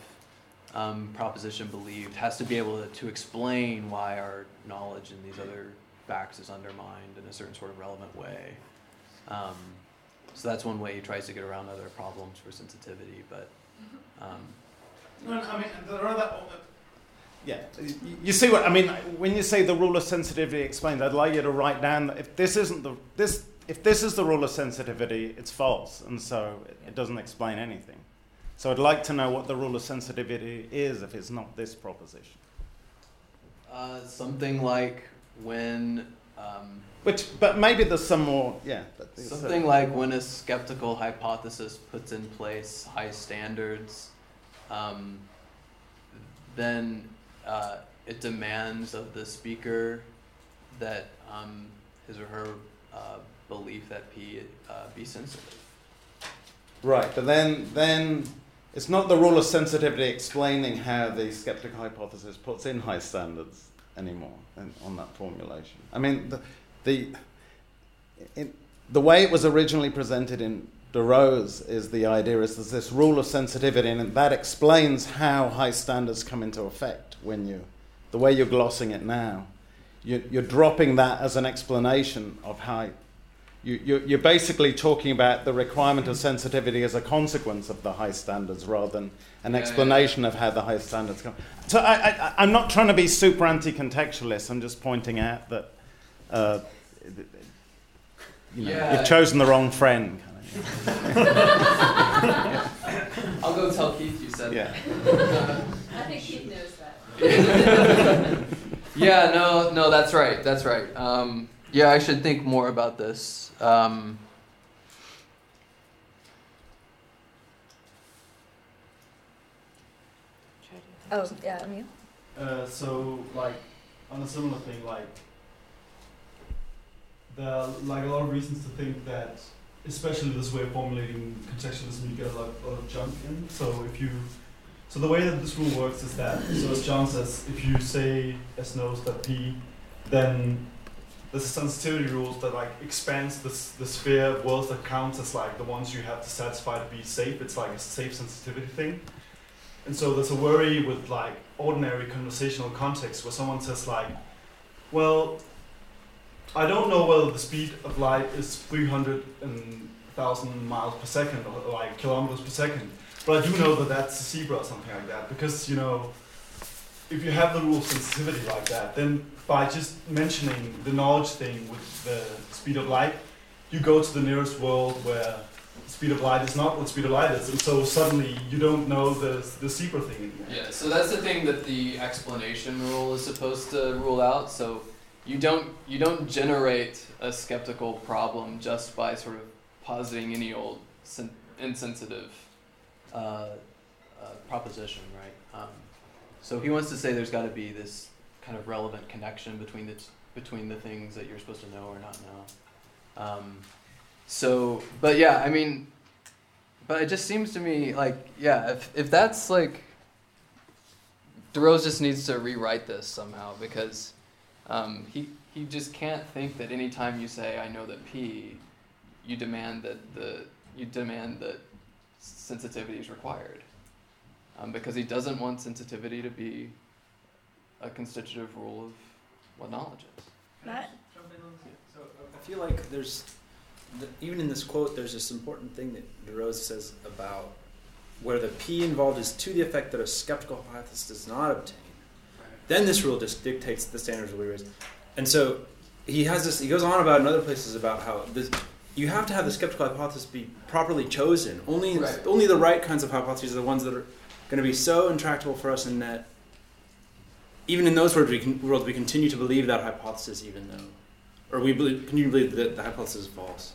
proposition believed has to be able to explain why our knowledge in these other facts is undermined in a certain sort of relevant way. So that's one way he tries to get around other problems for sensitivity, but... I mean, there are that... Yeah, you see what I mean when you say the rule of sensitivity explained. I'd like you to write down that if this isn't if this is the rule of sensitivity, it's false, and so it doesn't explain anything. So I'd like to know what the rule of sensitivity is if it's not this proposition. Something like when. But maybe there's some more. Yeah. But something like when a skeptical hypothesis puts in place high standards, then. It demands of the speaker that his or her belief that P be sensitive. Right, but then it's not the rule of sensitivity explaining how the skeptic hypothesis puts in high standards anymore on that formulation. I mean, the way it was originally presented in DeRose is the idea is there's this rule of sensitivity, and that explains how high standards come into effect when the way you're glossing it now. You're dropping that as an explanation of how... You're basically talking about the requirement of sensitivity as a consequence of the high standards rather than an explanation of how the high standards come. So I'm not trying to be super anti-contextualist. I'm just pointing out that you've chosen the wrong friend. I'll go tell Keith you said that. I think Keith knows that. No, that's right. That's right. I should think more about this. Amia? On a similar thing, there are a lot of reasons to think that especially this way of formulating contextualism, you get a lot of junk in. So the way that this rule works is that, so as John says, if you say S knows that P, then there's sensitivity rules that expands the sphere of worlds that counts as the ones you have to satisfy to be safe. It's a safe sensitivity thing. And so there's a worry with ordinary conversational context where someone says well, I don't know whether the speed of light is 300,000 miles per second or kilometers per second, but I do know that that's a zebra or something like that, because if you have the rule of sensitivity like that, then by just mentioning the knowledge thing with the speed of light, you go to the nearest world where the speed of light is not what speed of light is, and so suddenly you don't know the zebra thing anymore. Yeah, so that's the thing that the explanation rule is supposed to rule out. So. You don't generate a skeptical problem just by sort of positing any old insensitive proposition, right? So he wants to say there's got to be this kind of relevant connection between the things that you're supposed to know or not know. But it just seems to me if that's DeRose just needs to rewrite this somehow, because. He just can't think that any time you say I know that P, you demand that sensitivity is required, because he doesn't want sensitivity to be a constitutive rule of what knowledge is. Matt? So I feel there's even in this quote there's this important thing that DeRose says about where the P involved is to the effect that a skeptical hypothesis does not obtain. Then this rule just dictates the standards will be raised. And so he has this, he goes on about in other places about how this, you have to have the skeptical hypothesis be properly chosen. Only the right kinds of hypotheses are the ones that are going to be so intractable for us, in that even in those worlds we continue to believe that hypothesis continue to believe that the hypothesis is false.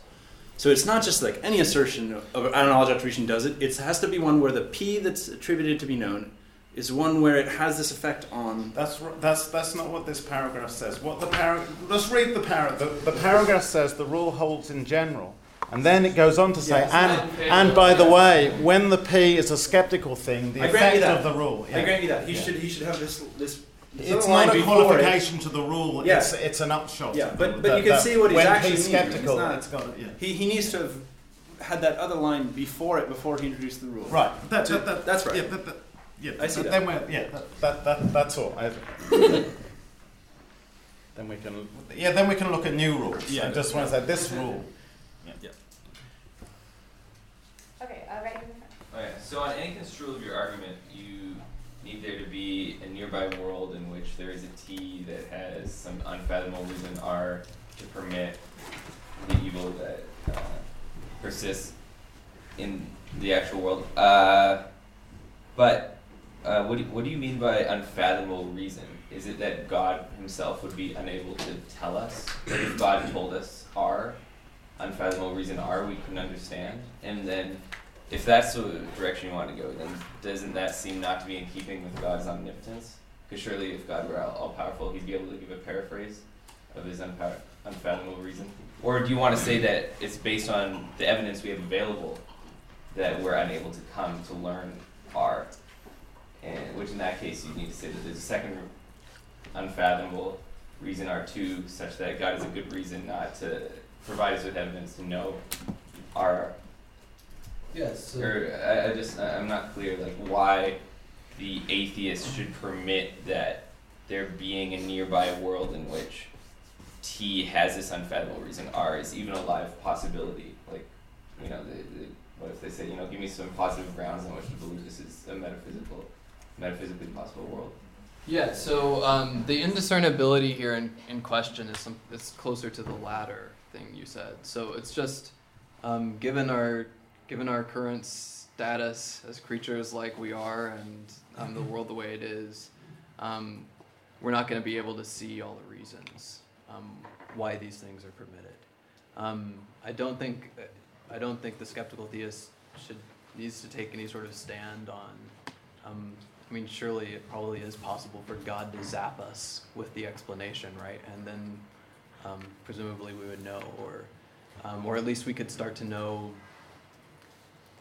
So it's not just any assertion of a knowledge attribution does it. It has to be one where the P that's attributed to be known is one where it has this effect on... That's not what this paragraph says. Let's read the paragraph. The paragraph says the rule holds in general. And then it goes on to say, by the way, when the P is a skeptical thing, the effect of the rule... Yeah. I grant you that. He should have this it's not a qualification to the rule. Yeah. It's an upshot. Yeah, but you can see what he's actually meaning. When P's skeptical, he needs to have had that other line before he introduced the rule. Right. That's right. Yeah, yeah, I see. Then that's all. Then we can look at new rules. Yeah, I just want to say this rule. Yeah. So on any construal of your argument, you need there to be a nearby world in which there is a T that has some unfathomable reason R to permit the evil that persists in the actual world. But what do you mean by unfathomable reason? Is it that God himself would be unable to tell us? That if God told us R, unfathomable reason R, we couldn't understand? And then, if that's the direction you want to go, then doesn't that seem not to be in keeping with God's omnipotence? Because surely if God were all-powerful, he'd be able to give a paraphrase of his unfathomable reason. Or do you want to say that it's based on the evidence we have available that we're unable to come to learn R? And which in that case you need to say that there's a second unfathomable reason R2 such that God is a good reason not to provide us with evidence to know R. Yes. Or I'm not clear like why the atheist should permit that there being a nearby world in which T has this unfathomable reason R is even a live possibility. Like, you know, what if they say, you know, give me some positive grounds on which to believe this is a metaphysically possible world? Yeah, so the indiscernibility here in question is it's closer to the latter thing you said. So it's just given our current status as creatures like we are and the world the way it is, we're not going to be able to see all the reasons why these things are permitted. I don't think the skeptical theist needs to take any sort of stand on. Surely it probably is possible for God to zap us with the explanation, right? And then presumably we would know, or at least we could start to know.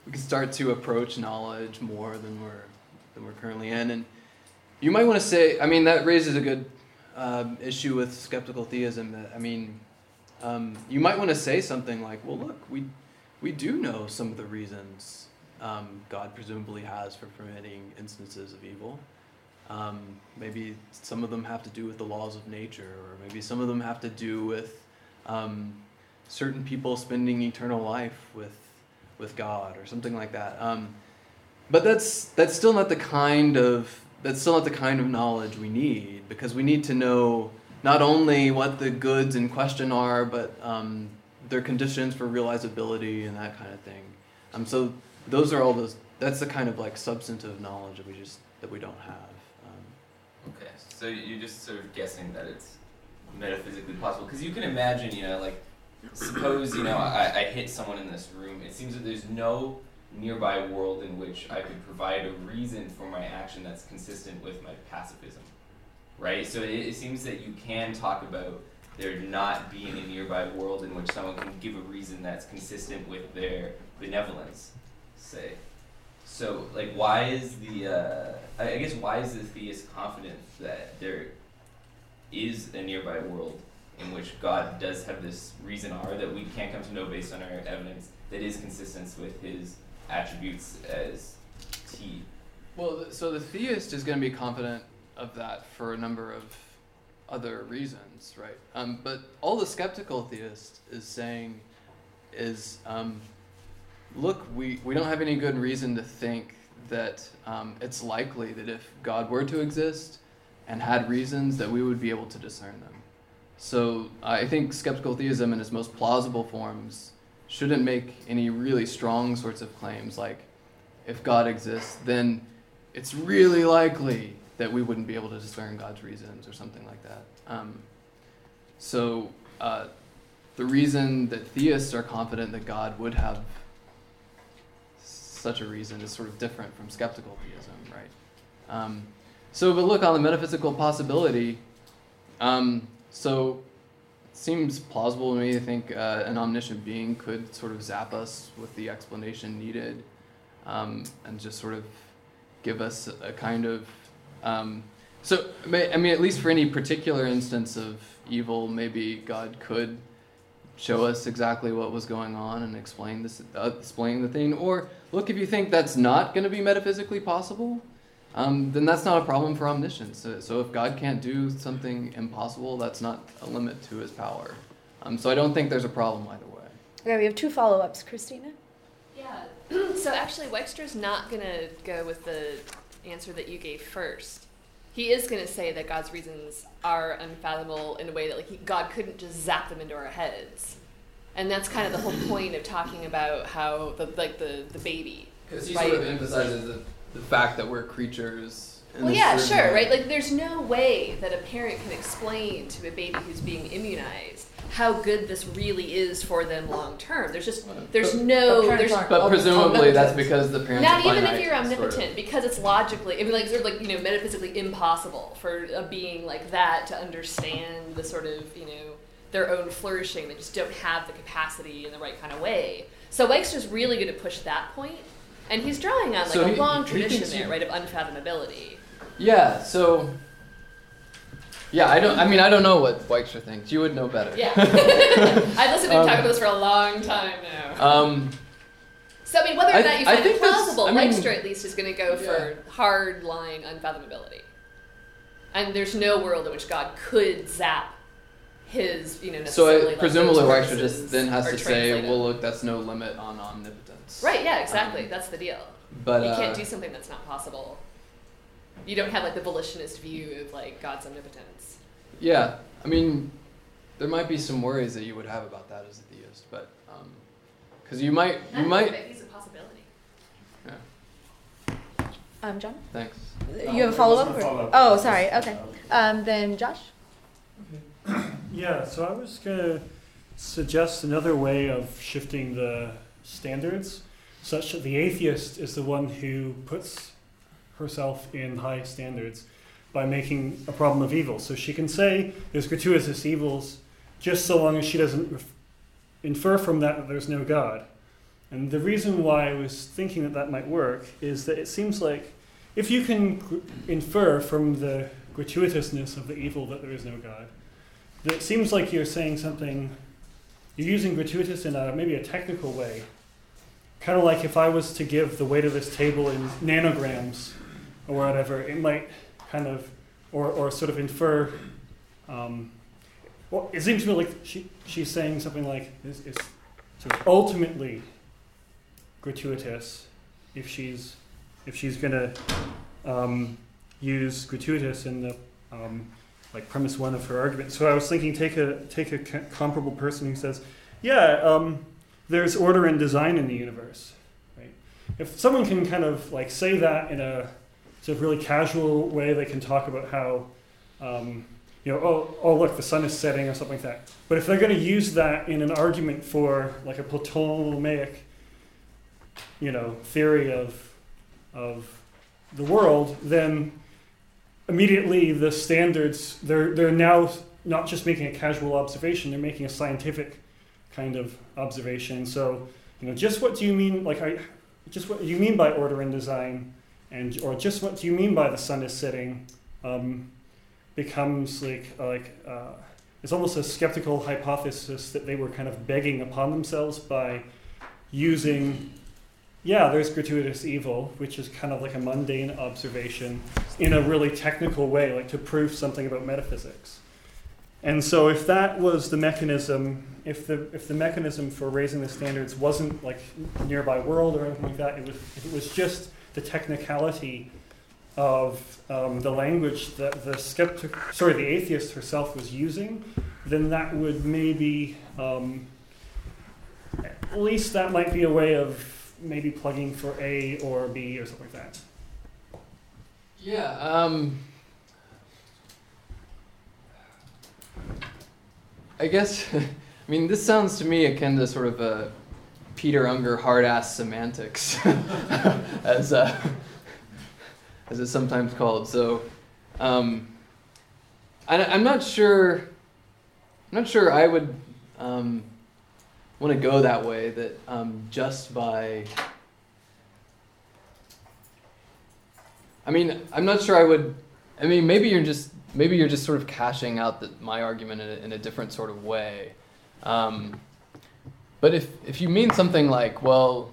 We could start to approach knowledge more than we're currently in. And you might want to say, that raises a good issue with skeptical theism. You might want to say something like, well, look, we do know some of the reasons God presumably has for permitting instances of evil. Maybe some of them have to do with the laws of nature, or maybe some of them have to do with certain people spending eternal life with God, or something like that. But that's still not the kind of knowledge we need, because we need to know not only what the goods in question are, but their conditions for realizability and that kind of thing. So those are all those. That's the kind of like substantive knowledge that we don't have. Okay, so you're just sort of guessing that it's metaphysically possible, because you can imagine, suppose I hit someone in this room. It seems that there's no nearby world in which I could provide a reason for my action that's consistent with my pacifism. Right, so it seems that you can talk about there not being a nearby world in which someone can give a reason that's consistent with their benevolence, say. So, like, why is the theist confident that there is a nearby world in which God does have this reason R that we can't come to know based on our evidence that is consistent with his attributes as T? Well, so the theist is going to be confident of that for a number of other reasons, right? But all the skeptical theist is saying is, look, we don't have any good reason to think that it's likely that if God were to exist and had reasons that we would be able to discern them. So I think skeptical theism in its most plausible forms shouldn't make any really strong sorts of claims like, if God exists, then it's really likely that we wouldn't be able to discern God's reasons or something like that. The reason that theists are confident that God would have such a reason is sort of different from skeptical theism, right? But look, on the metaphysical possibility, it seems plausible to me to think an omniscient being could sort of zap us with the explanation needed and just sort of give us a kind of at least for any particular instance of evil, maybe God could show us exactly what was going on and explain the thing. Or, look, if you think that's not going to be metaphysically possible, then that's not a problem for omniscience. So if God can't do something impossible, that's not a limit to his power. So I don't think there's a problem either way. Okay, we have two follow-ups. Christina? Yeah, So actually, Wykstra's not going to go with the answer that you gave first. He is going to say that God's reasons are unfathomable in a way that like God couldn't just zap them into our heads. And that's kind of the whole point of talking about how the baby. Because he sort of emphasizes the fact that we're creatures. Well, yeah, sure, right? Like, there's no way that a parent can explain to a baby who's being immunized how good this really is for them long term. There's just, there's no... But presumably that's because the parents are finite. Not even if you're omnipotent, sort of. Because it's logically, I mean, like, sort of like, you know, metaphysically impossible for a being like that to understand the sort of, you know, their own flourishing. They just don't have the capacity in the right kind of way. So Wykstra's really going to push that point, and he's drawing on like a long tradition there, right, of unfathomability. Yeah, so... Yeah, I don't know what Wykstra thinks. You would know better. Yeah. I've listened to him talk about this for a long time now. So, I mean, whether or not you find it plausible, Wykstra at least is going to go for hard-line unfathomability. And there's no world in which God could zap his, you know, necessarily... So, presumably Wykstra just then has to say, well, look, that's no limit on omnipotence. Right, yeah, exactly. That's the deal. But you can't do something that's not possible. You don't have, like, the volitionist view of, like, God's omnipotence. Yeah. I mean, there might be some worries that you would have about that as a theist, but, because you might... It's a possibility. Yeah. John? Thanks. You have a follow-up? Oh, sorry. Okay. Then Josh? Okay. Yeah, so I was going to suggest another way of shifting the standards, such that the atheist is the one who puts herself in high standards by making a problem of evil. So she can say there's gratuitous evils just so long as she doesn't infer from that there's no God. And the reason why I was thinking that that might work is that it seems like if you can infer from the gratuitousness of the evil that there is no God, that it seems like you're saying something, you're using gratuitous in maybe a technical way. Kind of like if I was to give the weight of this table in nanograms or whatever, it might kind of, or sort of infer, well, it seems to me like she's saying something like, it's sort of ultimately gratuitous if she's gonna use gratuitous in the like premise one of her argument. So I was thinking, take a comparable person who says, yeah, there's order and design in the universe, right? If someone can kind of like say that in a sort of really casual way, they can talk about how, you know, oh look, the sun is setting or something like that. But if they're going to use that in an argument for like a Ptolemaic, you know, theory of the world, then immediately the standards, they're now not just making a casual observation, they're making a scientific kind of observation. So, you know, just what do you mean? Like, just what do you mean by order and design, and or just what do you mean by the sun is setting? Becomes like it's almost a skeptical hypothesis that they were kind of begging upon themselves by using. Yeah, there's gratuitous evil, which is kind of like a mundane observation in a really technical way, like to prove something about metaphysics. And so, if that was the mechanism, if the mechanism for raising the standards wasn't like nearby world or anything like that, if it was just the technicality of the language that the atheist herself was using, then that would maybe at least that might be a way of maybe plugging for A or B or something like that. Yeah. I guess, I mean, this sounds to me akin to sort of a Peter Unger hard-ass semantics, as it's sometimes called. So, I'm not sure I would want to go that way. That just by, I mean, I'm not sure I would. I mean, maybe you're just sort of cashing out my argument in a different sort of way. But if you mean something like, well,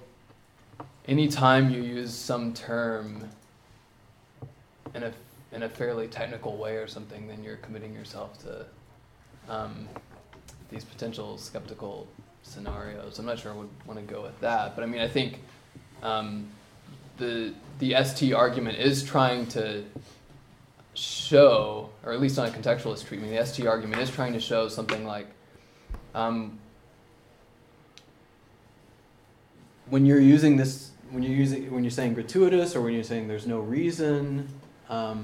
any time you use some term in a fairly technical way or something, then you're committing yourself to these potential skeptical scenarios. I'm not sure I would want to go with that. But I mean, I think the ST argument is trying to show, or at least on a contextualist treatment, the ST argument is trying to show something like, when you're using this, when you're saying gratuitous, or when you're saying there's no reason, it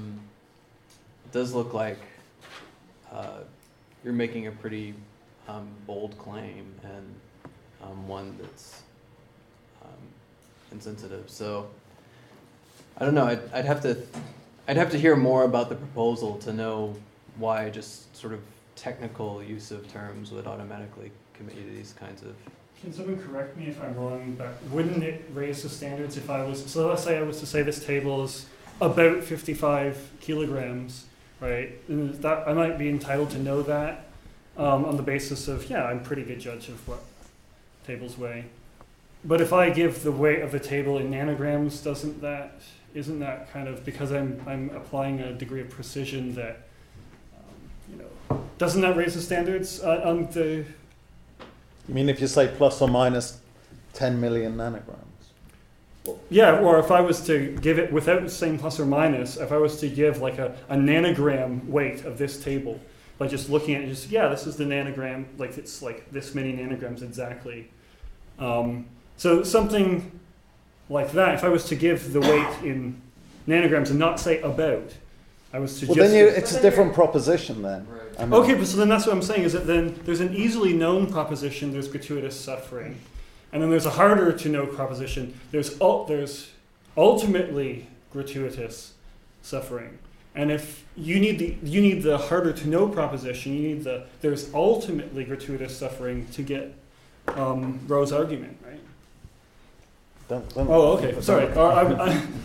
does look like you're making a pretty bold claim, and one that's insensitive. So I don't know. I'd have to hear more about the proposal to know why just sort of technical use of terms would automatically commit you to these kinds of. Can someone correct me if I'm wrong, but wouldn't it raise the standards if I was, so let's say I was to say this table is about 55 kilograms, right? And that, I might be entitled to know that on the basis of, yeah, I'm a pretty good judge of what tables weigh. But if I give the weight of a table in nanograms, isn't that kind of, because I'm applying a degree of precision that, doesn't that raise the standards on the... You mean if you say plus or minus 10 million nanograms? Yeah, or if I was to give it without saying plus or minus, if I was to give like a nanogram weight of this table by just looking at it, this is the nanogram, like it's like this many nanograms exactly. So something like that, if I was to give the weight in nanograms and not say about, I was suggesting... Well, then it's a different proposition then. Right. I mean. Okay, but so then that's what I'm saying, is that then there's an easily known proposition, there's gratuitous suffering. And then there's a harder to know proposition, there's ultimately gratuitous suffering. And if you need the harder to know proposition, there's ultimately gratuitous suffering to get Rowe's argument, right? Don't oh, okay. Sorry.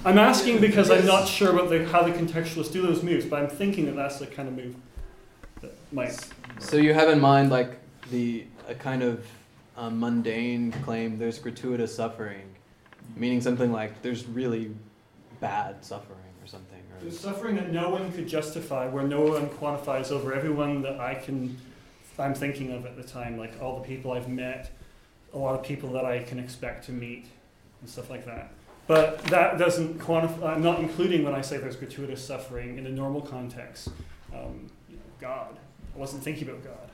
I'm asking because I'm not sure how the contextualists do those moves, but I'm thinking that that's the kind of move that might. So you have in mind like a kind of mundane claim. There's gratuitous suffering, meaning something like there's really bad suffering or something. Or there's suffering that no one could justify, where no one quantifies over everyone that I'm thinking of at the time, like all the people I've met, a lot of people that I can expect to meet. And stuff like that. But that doesn't quantify, I'm not including when I say there's gratuitous suffering in a normal context. God. I wasn't thinking about God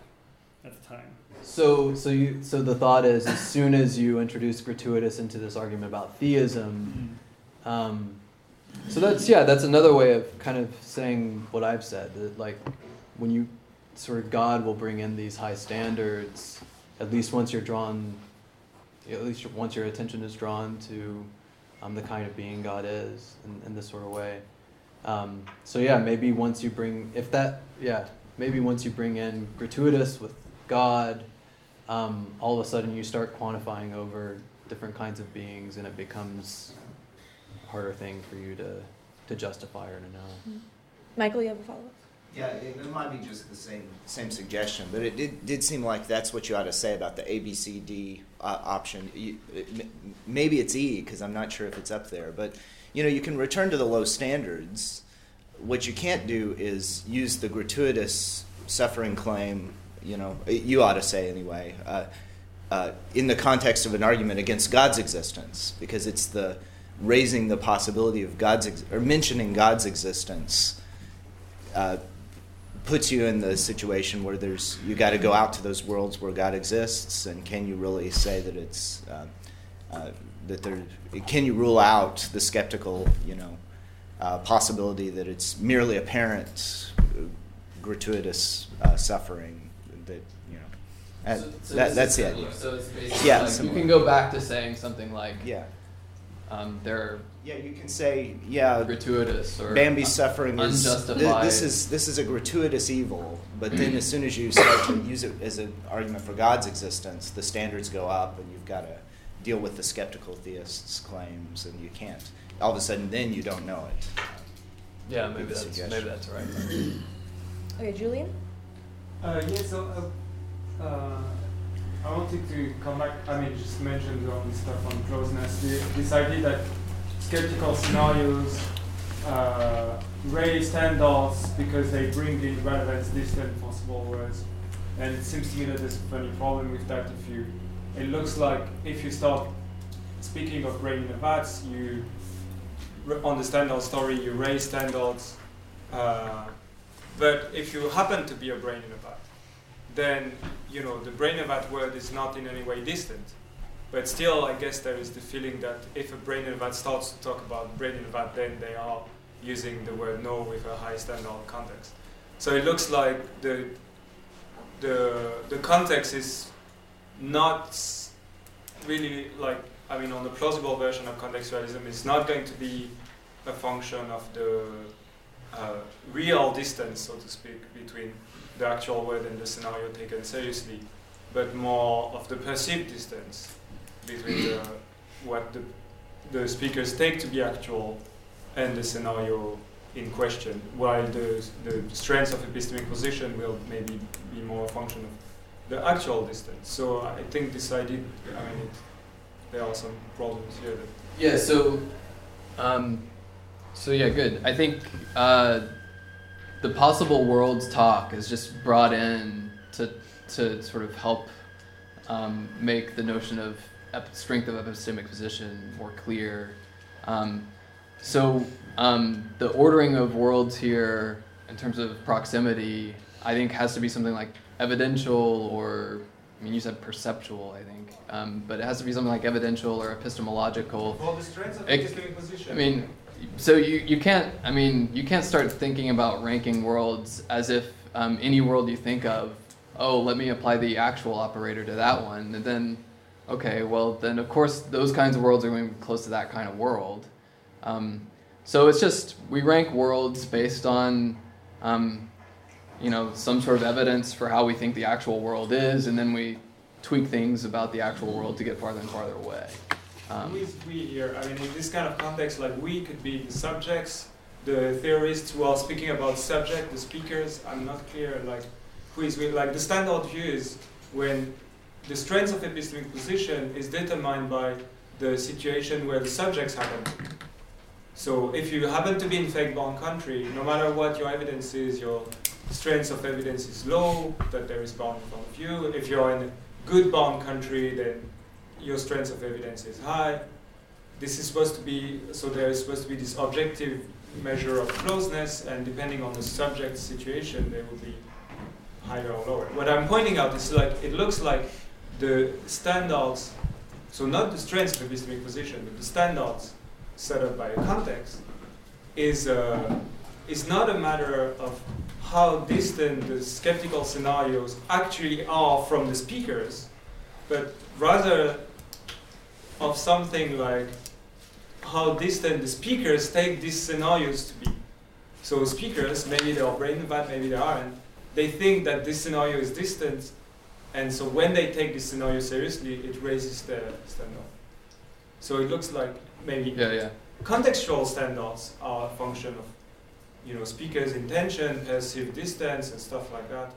at the time. So the thought is, as soon as you introduce gratuitous into this argument about theism, so that's another way of kind of saying what I've said, that like when you sort of God will bring in these high standards, at least once your attention is drawn to the kind of being God is in this sort of way. Maybe once you bring in gratuitous with God, all of a sudden you start quantifying over different kinds of beings, and it becomes a harder thing for you to justify or to know. Michael, you have a follow-up? Yeah, it might be just the same suggestion, but it did seem like that's what you ought to say about the A, B, C, D option. Maybe it's E, because I'm not sure if it's up there. But, you can return to the low standards. What you can't do is use the gratuitous suffering claim, you ought to say anyway, in the context of an argument against God's existence, because it's the raising the possibility of or mentioning God's existence puts you in the situation where you got to go out to those worlds where God exists, and can you really say that it's can you rule out the skeptical possibility that it's merely apparent gratuitous suffering that that's it. So it's basically you can go back to saying something like you can say gratuitous or Bambi's suffering is unjustified. This is a gratuitous evil, but then as soon as you start to use it as an argument for God's existence, the standards go up, and you've got to deal with the skeptical theists' claims, and you can't. All of a sudden, then you don't know it. Yeah, maybe that's right. Okay, Julian. I wanted to come back, just mentioned all this stuff on closeness, this idea that skeptical scenarios raise standards because they bring in relevance, distant possible words. And it seems to me that there's a funny problem with that. It looks like if you start speaking of brain in a vat, you on the Stendhal story, you raise Stendhal's, but if you happen to be a brain in a vat, then the brain in a vat word is not in any way distant. But still, I guess there is the feeling that if a brain in a vat starts to talk about brain in a vat, then they are using the word no with a high Stendhal context. So it looks like the context is not really like, I mean, on the plausible version of contextualism, it's not going to be a function of the real distance, so to speak, between the actual word and the scenario taken seriously, but more of the perceived distance between what the speakers take to be actual and the scenario in question, while the strength of epistemic position will maybe be more a function of the actual distance. So I think this idea, there are some problems here. Yeah, so good. I think the possible worlds talk is just brought in to sort of help make the notion of strength of epistemic position more clear. The ordering of worlds here, in terms of proximity, I think has to be something like evidential or, you said perceptual, I think, but it has to be something like evidential or epistemological. Well, the strengths of epistemic position. You can't start thinking about ranking worlds as if any world you think of, oh, let me apply the actual operator to that one, and then, okay, well, then of course those kinds of worlds are going to be close to that kind of world. So it's just, we rank worlds based on, some sort of evidence for how we think the actual world is, and then we tweak things about the actual world to get farther and farther away. We here, in this kind of context, like we could be the subjects, the theorists who are speaking about subject, the speakers, I'm not clear, who is we, the standard view is when the strength of epistemic position is determined by the situation where the subjects happen. So if you happen to be in fact-bound country, no matter what your evidence is, your strength of evidence is low, that there is bound in front of you. If you're in a good bound country, then your strength of evidence is high. This is supposed to be, so there is supposed to be this objective measure of closeness, and depending on the subject's situation, they will be higher or lower. What I'm pointing out is it looks like the standards, so not the strength of epistemic position, but the standards set up by a context, is not a matter of how distant the skeptical scenarios actually are from the speakers, but rather of something like how distant the speakers take these scenarios to be. So speakers, maybe they are brain in a vat, maybe they aren't, they think that this scenario is distant, and so when they take this scenario seriously, it raises their standard. So it looks like maybe contextual standards are a function of speaker's intention, perceived distance, and stuff like that.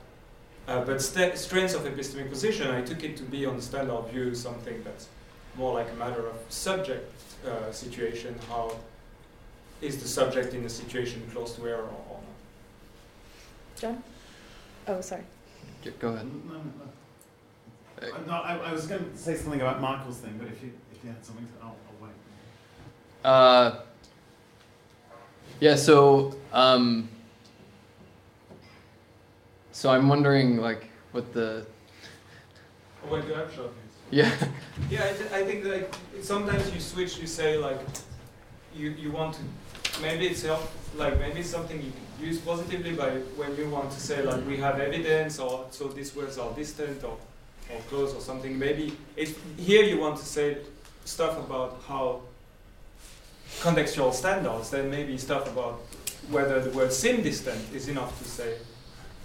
But strengths of epistemic position, I took it to be on the standard view something that's more like a matter of subject situation. How is the subject in a situation close to error or not? John? Oh, sorry. Go ahead. No, I was going to say something about Michael's thing, but if you had something to add, I'll wait. So I'm wondering, what the... What the upshot is. Yeah. Yeah, I think sometimes you switch. You say you want to. Maybe it's maybe it's something you can use positively, but when you want to say we have evidence, or so these words are distant or close or something. Maybe here you want to say stuff about how contextual standards, then maybe stuff about whether the word "seem distant" is enough to say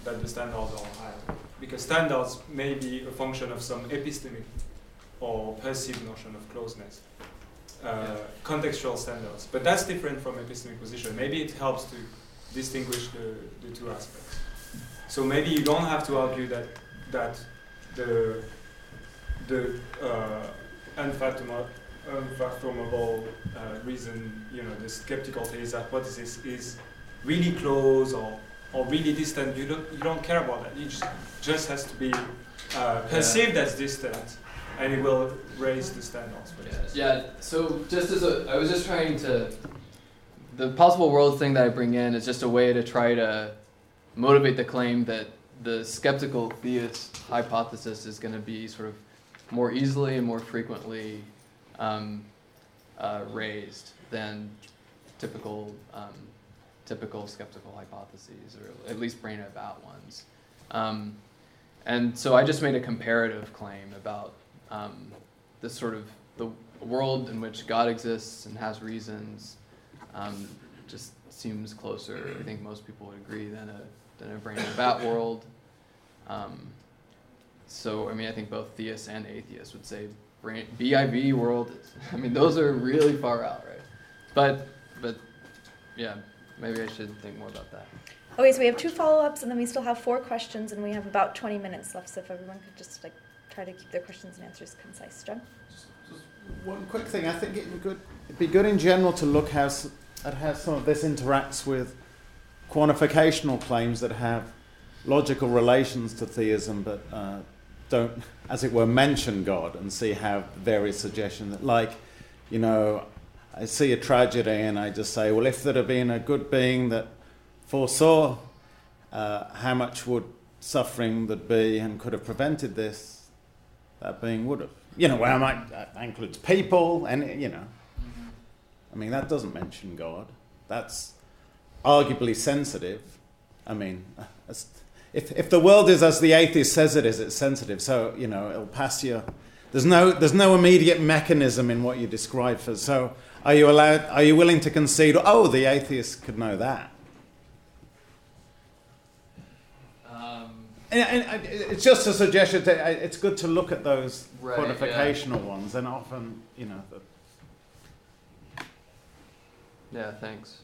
that the standards are higher, because standards may be a function of some epistemic or perceived notion of closeness, contextual standards. But that's different from epistemic position. Maybe it helps to distinguish the two aspects. So maybe you don't have to argue that the unfathomable reason, the skeptical theory hypothesis is really close or really distant. You don't care about that. It just has to be perceived as distant, and it will raise the standards. Yeah. So just as I was just trying to, the possible world thing that I bring in is just a way to try to motivate the claim that the skeptical theist hypothesis is going to be sort of more easily and more frequently raised than typical skeptical hypotheses, or at least brain about ones. And so I just made a comparative claim about this sort of the world in which God exists and has reasons. Just seems closer, I think most people would agree, than a brain about world. So I mean, I think both theists and atheists would say BIB world. I mean, those are really far out, right? But yeah, maybe I should think more about that. Okay, so we have 2 follow-ups, and then we still have 4 questions, and we have about 20 minutes left. So if everyone could just try to keep their questions and answers concise, John. Just one quick thing. I think it'd be good in general to look at how some of this interacts with quantificational claims that have logical relations to theism, but don't, as it were, mention God, and see how various suggestions that, I see a tragedy, and I just say, well, if there had been a good being that foresaw how much would suffering there'd be and could have prevented this, that being would have. That includes people, and, Mm-hmm. I mean, that doesn't mention God. That's arguably sensitive. I mean, if the world is as the atheist says it is, it's sensitive. So, it'll pass you. There's no immediate mechanism in what you describe for. So, are you willing to concede, oh, the atheist could know that? And it's just a suggestion that it's good to look at those quantificational ones, and often, Yeah, thanks.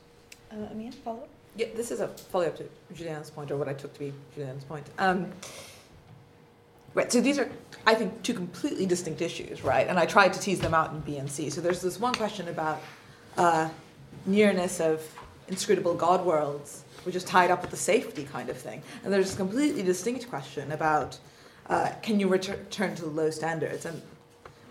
Amia, follow up? Yeah, this is a follow-up to Julian's point, or what I took to be Julian's point. Right, so these are, I think, 2 completely distinct issues, right? And I tried to tease them out in B and C. So there's this one question about nearness of inscrutable God worlds, which is tied up with the safety kind of thing. And there's a completely distinct question about can you return to low standards? And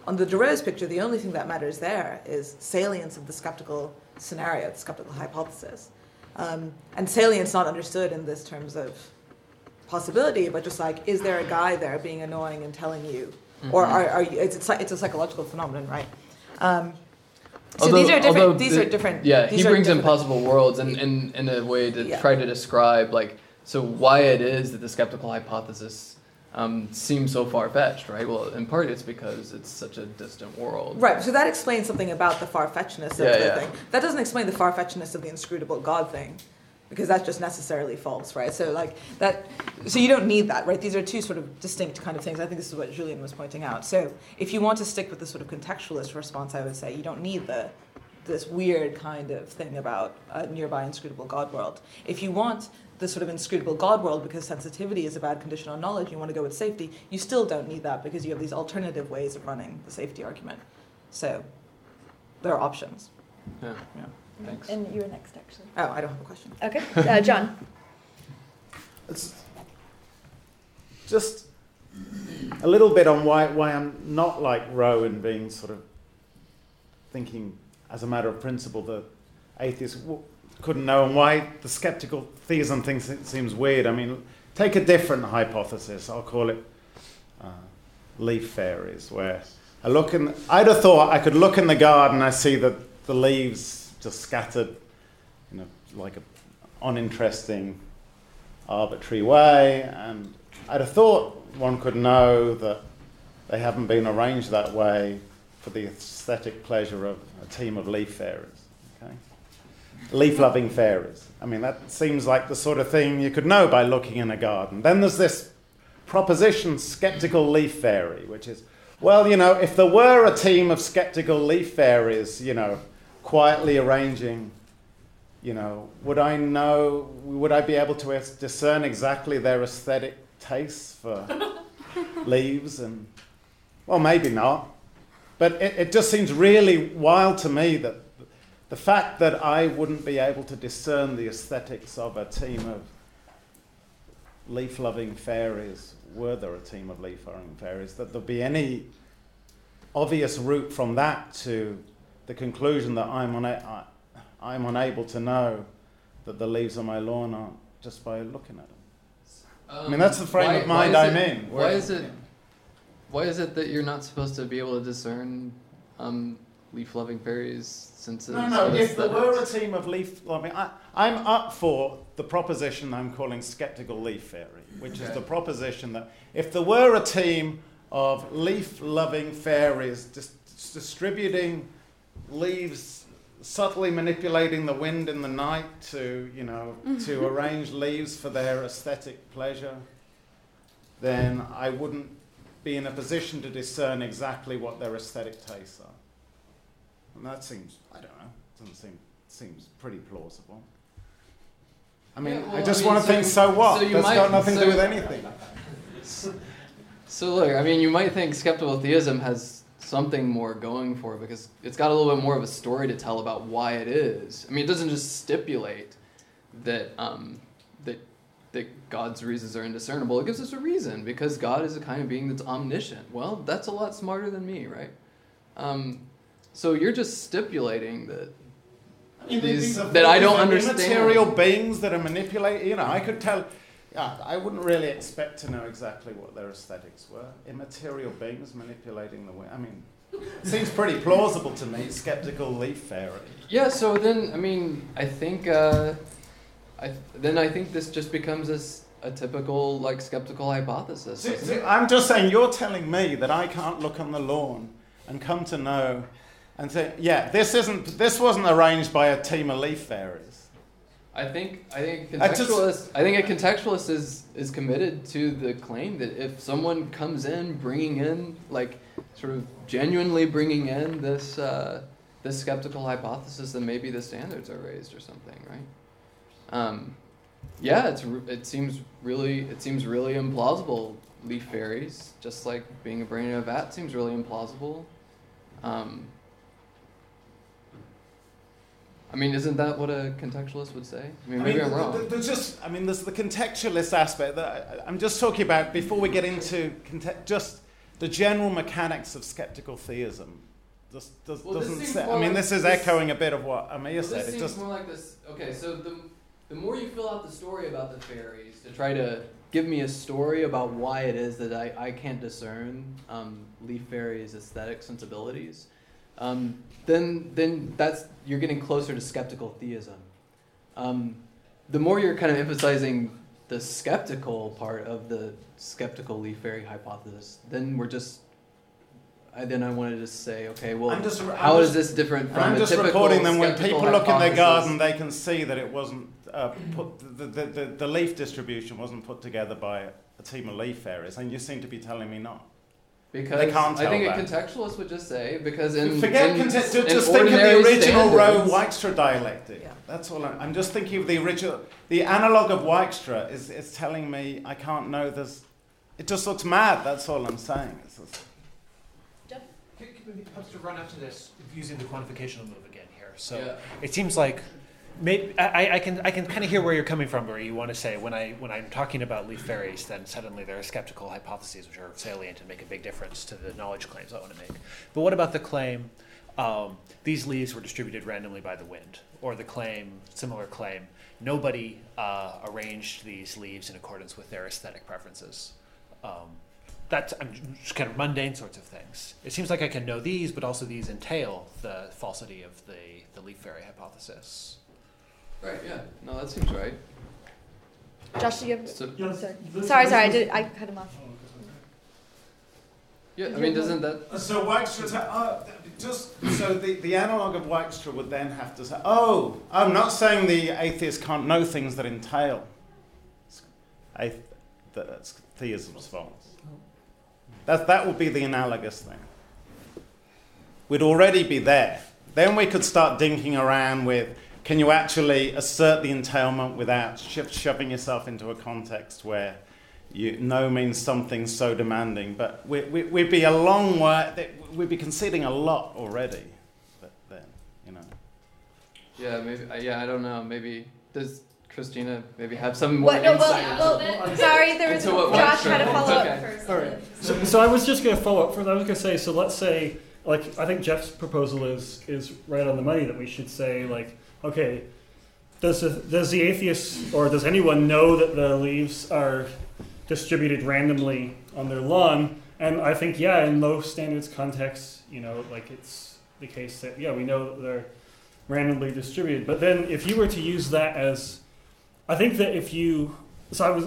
on the DeRose picture, the only thing that matters there is salience of the skeptical scenario, the skeptical hypothesis. And salience not understood in this terms of possibility, but just is there a guy there being annoying and telling you? Mm-hmm. Or are you, it's a psychological phenomenon, right? So these are different. Yeah, he brings in possible worlds in a way to try to describe why it is that the skeptical hypothesis seems so far-fetched, right? Well, in part it's because it's such a distant world. Right, so that explains something about the far-fetchedness of the thing. That doesn't explain the far-fetchedness of the inscrutable God thing, because that's just necessarily false, right? So that, so you don't need that, right? These are 2 sort of distinct kind of things. I think this is what Julian was pointing out. So if you want to stick with the sort of contextualist response, I would say you don't need this weird kind of thing about a nearby inscrutable God world. If you want the sort of inscrutable God world because sensitivity is a bad condition on knowledge, you want to go with safety, you still don't need that because you have these alternative ways of running the safety argument. So there are options. Yeah. Thanks. And you were next, actually. Oh, I don't have a question. Okay. John. It's just a little bit on why I'm not like Rowe in being sort of thinking as a matter of principle that atheists couldn't know, and why the skeptical theism thing seems weird. I mean, take a different hypothesis. I'll call it leaf fairies, where I'd have thought I could look in the garden, I see that the leaves just scattered in an uninteresting, arbitrary way, and I'd have thought one could know that they haven't been arranged that way for the aesthetic pleasure of a team of leaf fairies, okay? Leaf-loving fairies. I mean, that seems like the sort of thing you could know by looking in a garden. Then there's this proposition, skeptical leaf fairy, which is, if there were a team of skeptical leaf fairies, quietly arranging, would I be able to discern exactly their aesthetic tastes for leaves? And, well, maybe not. But it just seems really wild to me that the fact that I wouldn't be able to discern the aesthetics of a team of leaf-loving fairies, were there a team of leaf-loving fairies, that there'd be any obvious route from that to the conclusion that I'm unable to know that the leaves on my lawn aren't just by looking at them. I mean, that's the frame of mind I'm in. Why is it that you're not supposed to be able to discern leaf-loving fairies since it's... No, if there were a team of leaf-loving... I'm up for the proposition I'm calling skeptical leaf fairy, which is the proposition that if there were a team of leaf-loving fairies distributing leaves, subtly manipulating the wind in the night to, you know, to arrange leaves for their aesthetic pleasure, then I wouldn't be in a position to discern exactly what their aesthetic tastes are. And that seems, I don't know, seems pretty plausible. I mean, I just want to think, so what? That's got nothing to do with anything. So look, I mean, you might think skeptical theism has something more going for it because it's got a little bit more of a story to tell about why it is. I mean, it doesn't just stipulate that that God's reasons are indiscernible. It gives us a reason because God is a kind of being that's omniscient. Well, that's a lot smarter than me, right? So you're just stipulating that that I don't understand. Immaterial beings that are manipulating. You know, I could tell. I wouldn't really expect to know exactly what their aesthetics were. Immaterial beings manipulating the wind. I mean, it seems pretty plausible to me. Skeptical leaf fairy. Yeah. So then, I mean, I think. I think this just becomes a typical like skeptical hypothesis. I'm just saying you're telling me that I can't look on the lawn and come to know, and say, yeah, this wasn't arranged by a team of leaf fairies. I think a contextualist is committed to the claim that if someone comes in genuinely bringing in this skeptical hypothesis, then maybe the standards are raised or something, right? It seems really implausible. Leaf fairies, just like being a brain in a vat, seems really implausible. I mean, isn't that what a contextualist would say? I mean, maybe I'm wrong. There's the contextualist aspect that I'm just talking about before we get into just the general mechanics of skeptical theism. This is echoing a bit of what Amia said. It seems more like this. Okay, so the more you fill out the story about the fairies to try to give me a story about why it is that I can't discern leaf fairies' aesthetic sensibilities, then that's you're getting closer to skeptical theism. The more you're kind of emphasizing the skeptical part of the skeptical leaf fairy hypothesis, then I wanted to say, okay, well, how is this different from a typical skeptical hypothesis? I'm just recording them when people look in their garden, they can see that it wasn't the leaf distribution wasn't put together by a team of leaf fairies, and you seem to be telling me not. Because they can't tell that. A contextualist would just say, because just think of the original Rowe Wykstra dialectic. Yeah. That's all. I'm just thinking of the original. The analog of Wykstra is telling me I can't know this. It just looks mad. That's all I'm saying. Maybe perhaps to run after this using the quantificational move again here. So It seems like maybe I can kind of hear where you're coming from, where you want to say when I'm talking about leaf fairies, then suddenly there are skeptical hypotheses which are salient and make a big difference to the knowledge claims I want to make. But what about the claim these leaves were distributed randomly by the wind, or the similar claim nobody arranged these leaves in accordance with their aesthetic preferences? That's just kind of mundane sorts of things. It seems like I can know these, but also these entail the falsity of the leaf fairy hypothesis. Right, yeah. No, that seems right. Josh, did you have... Sorry, I cut him off. Yeah, I mean, doesn't that... So Wykstra... the analogue of Wykstra would then have to say, oh, I'm not saying the atheist can't know things that entail that's theism's fault. That would be the analogous thing. We'd already be there. Then we could start dinking around with, can you actually assert the entailment without shoving yourself into a context where no means something so demanding? But we'd be a long way. We'd be conceding a lot already. But then, you know. Yeah, maybe. Yeah, I don't know. Maybe there's. Christina, maybe have some more insight. Josh had a follow-up first. All right. So I was just going to follow up first. I was going to say, so let's say like, I think Jeff's proposal is right on the money, that we should say, like, okay, does the atheist, or does anyone know that the leaves are distributed randomly on their lawn? And I think, yeah, in low standards contexts, you know, like, it's the case that, yeah, we know that they're randomly distributed. But then if you were to use that as, I think that if you, so I was,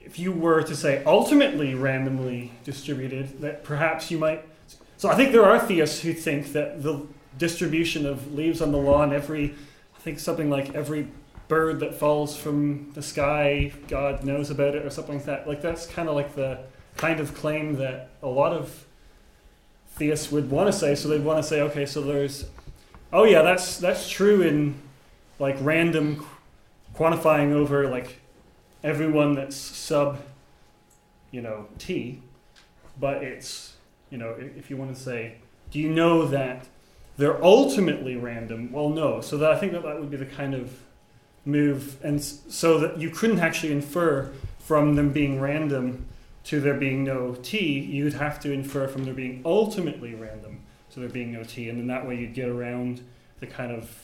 if you were to say ultimately randomly distributed, that perhaps you might, so I think there are theists who think that the distribution of leaves on the lawn, every bird that falls from the sky, God knows about it, or something like that. Like, that's kind of like the kind of claim that a lot of theists would want to say. So they'd want to say, okay, so there's, oh yeah, that's true in like random quantifying over like everyone that's sub, you know, T, but it's, you know, if you want to say, do you know that they're ultimately random? Well, no. So that, I think that would be the kind of move, and so that you couldn't actually infer from them being random to there being no T. You'd have to infer from there being ultimately random to there being no T, and then that way you'd get around the kind of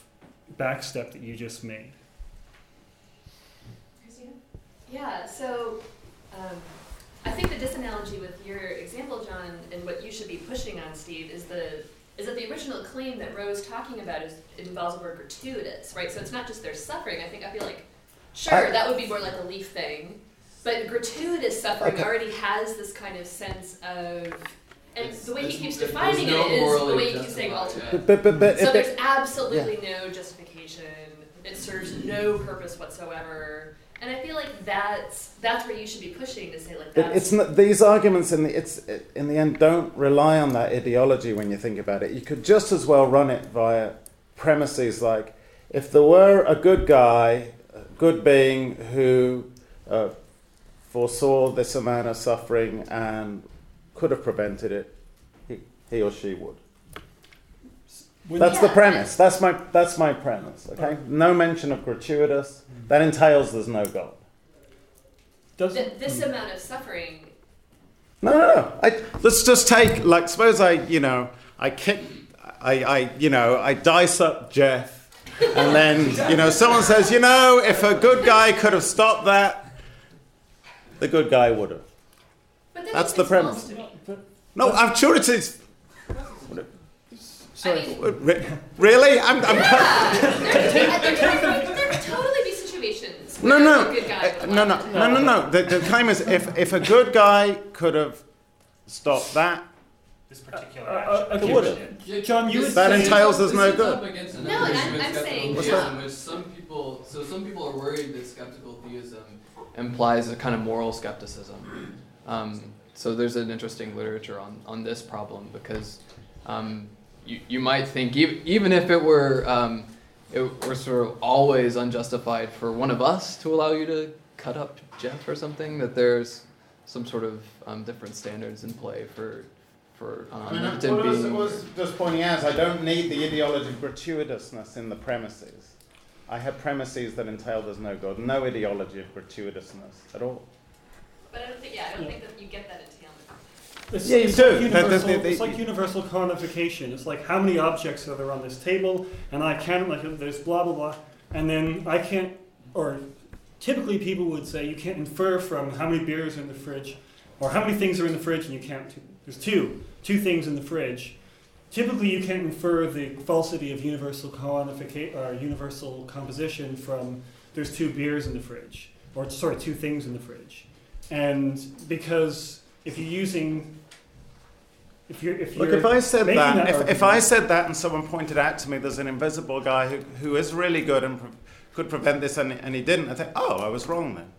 back step that you just made. Yeah, so I think the disanalogy with your example, John, and what you should be pushing on, Steve, is that the original claim that Rowe's talking about is, it involves the word gratuitous, right? So it's not just their suffering. I think, I feel like, sure, that would be more like a leaf thing, but gratuitous suffering already has this kind of sense of, and it's, the way he keeps defining it is the way he keeps saying ultimate. But there's absolutely no justification. It serves no purpose whatsoever. And I feel like that's where you should be pushing to say, like, that. It's not, these arguments in the end don't rely on that ideology when you think about it. You could just as well run it via premises like, if there were a good guy, a good being who foresaw this amount of suffering and could have prevented it, he or she would. That's the premise. That's my premise. Okay, no mention of gratuitous. That entails there's no God. This amount of suffering. No. Let's just take, like, suppose I dissect Jeff, and then someone says, if a good guy could have stopped that, the good guy would have. But that's the premise. No, I'm sure it is. Really? There would totally be situations where a good guy would No. The claim is if a good guy could have stopped that, this particular action, it would have. John, you would say entails there's no good. No, I'm saying, yeah. Some people are worried that skeptical theism implies a kind of moral skepticism. So there's an interesting literature on this problem, because You might think, even if it were sort of always unjustified for one of us to allow you to cut up Jeff or something, that there's some sort of different standards in play for I was just pointing out, I don't need the ideology of gratuitousness in the premises. I have premises that entail there's no God, no ideology of gratuitousness at all. But I don't think that you get that entailment. It's like universal quantification. It's like, how many objects are there on this table? And I can't, like, there's blah, blah, blah. And then I can't, or typically people would say, you can't infer from how many beers are in the fridge, or how many things are in the fridge, and you can't, there's two things in the fridge. Typically you can't infer the falsity of universal quantification, or universal composition, from there's two beers in the fridge, or sorry, two things in the fridge. And because if you're using, if I said that, and someone pointed out to me there's an invisible guy who is really good and could prevent this, and he didn't, I think, I was wrong then.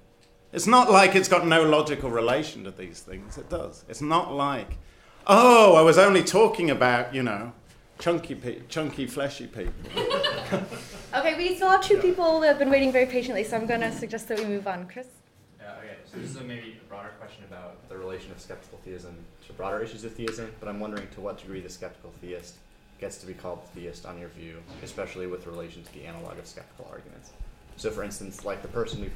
It's not like it's got no logical relation to these things. It does. It's not like, I was only talking about chunky fleshy people. Okay, we still have two people that have been waiting very patiently, so I'm going to suggest that we move on, Chris. Okay, so this is maybe a broader question about the relation of skeptical theism to broader issues of theism, but I'm wondering to what degree the skeptical theist gets to be called theist on your view, especially with relation to the analog of skeptical arguments. So, for instance, like the person who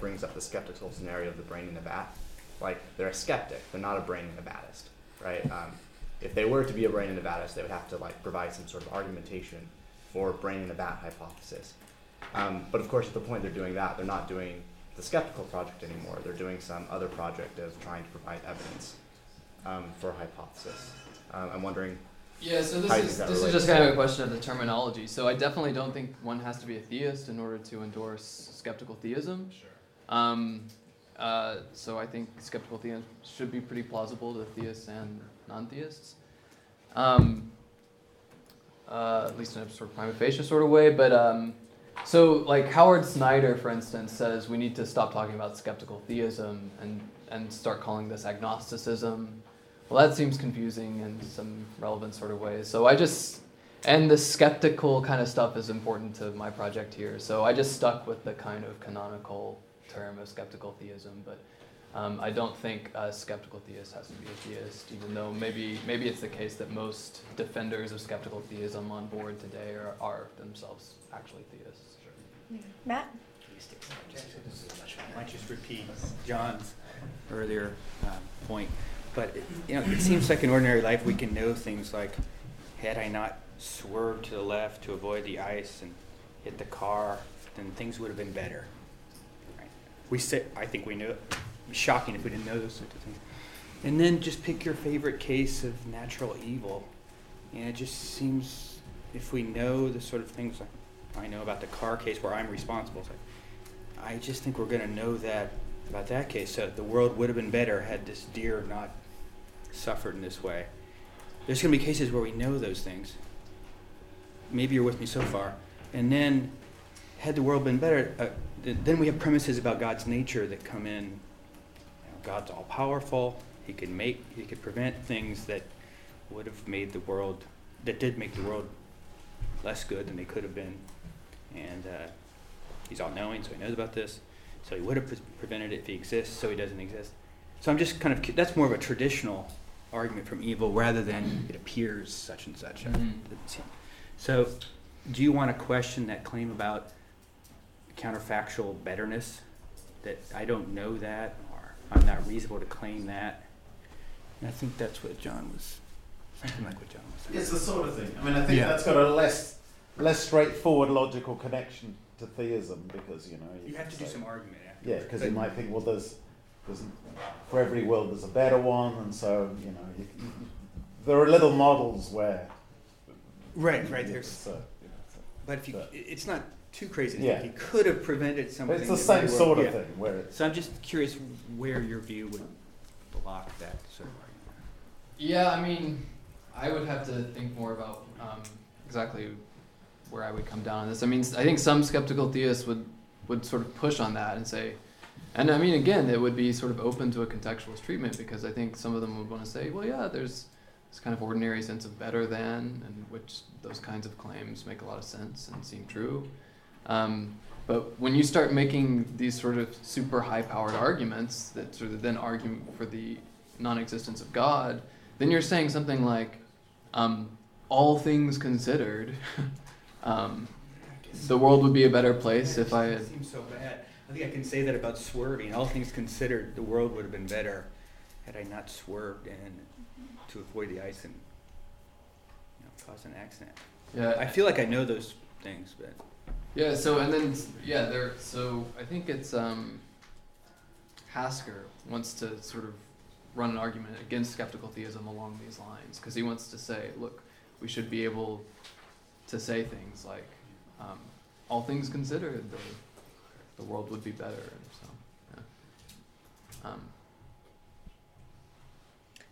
brings up the skeptical scenario of the brain in a vat, like, they're a skeptic, they're not a brain in a vatist, right? if they were to be a brain in a vatist, they would have to like provide some sort of argumentation for brain in a vat hypothesis. But of course, at the point they're doing that, they're not doing the skeptical project anymore. They're doing some other project of trying to provide evidence for a hypothesis. I'm wondering. Yeah, so this is just kind of a question of the terminology. So I definitely don't think one has to be a theist in order to endorse skeptical theism. Sure. So I think skeptical theism should be pretty plausible to theists and non-theists, at least in a sort of prima facie sort of way. But so like Howard Snyder, for instance, says we need to stop talking about skeptical theism and start calling this agnosticism. Well, that seems confusing in some relevant sort of ways. So I just, and the skeptical kind of stuff is important to my project here. So I just stuck with the kind of canonical term of skeptical theism, but I don't think a skeptical theist has to be a theist, even though maybe it's the case that most defenders of skeptical theism on board today are themselves actually theists. Sure. Matt? I might just repeat John's earlier point. But you know, it seems like in ordinary life we can know things like, had I not swerved to the left to avoid the ice and hit the car, then things would have been better. Right? I think we knew it. It would be shocking if we didn't know those sorts of things. And then just pick your favorite case of natural evil. And it just seems, if we know the sort of things like I know about the car case where I'm responsible, so I just think we're going to know that about that case. So the world would have been better had this deer not suffered in this way. There's going to be cases where we know those things. Maybe you're with me so far. And then, had the world been better, then we have premises about God's nature that come in. You know, God's all-powerful. He could prevent things that would have made the world, that did make the world less good than they could have been. And he's all-knowing, so he knows about this. So he would have prevented it if he exists, so he doesn't exist. So I'm just kind of, that's more of a traditional argument from evil rather than it appears such and such. Mm-hmm. So do you want to question that claim about counterfactual betterness, that I don't know that or I'm not reasonable to claim that? And I think that's what John was, something like what John was saying. It's the sort of thing. I mean, I think that's got a less straightforward logical connection to theism because, you know... You have to do some argument after. Yeah, because you might think, well, for every world there's a better one, and so you know there are little models where right there's but if you it's not too crazy to think you could have prevented something. But it's the same sort of thing where it's, so I'm just curious where your view would block that sort of argument. Yeah, I mean, I would have to think more about exactly where I would come down on this. I mean, I think some skeptical theists would sort of push on that and say. And I mean, again, it would be sort of open to a contextualist treatment because I think some of them would want to say, well, yeah, there's this kind of ordinary sense of better than, and which those kinds of claims make a lot of sense and seem true. But when you start making these sort of super high-powered arguments that sort of then argue for the non-existence of God, then you're saying something like, all things considered, the world would be a better place if I had... Seems so bad. I think I can say that about swerving. All things considered, the world would have been better had I not swerved and to avoid the ice and cause an accident. Yeah, I feel like I know those things, but yeah. So and then there. So I think it's Hasker wants to sort of run an argument against skeptical theism along these lines because he wants to say, look, we should be able to say things like, all things considered. The world would be better. So, yeah.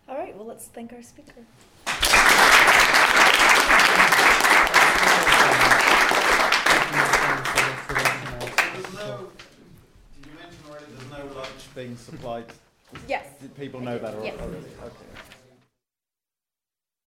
All right, well, let's thank our speaker. Did you mention already there's no lunch being supplied? Yes. Did people know that already? Yes. Okay.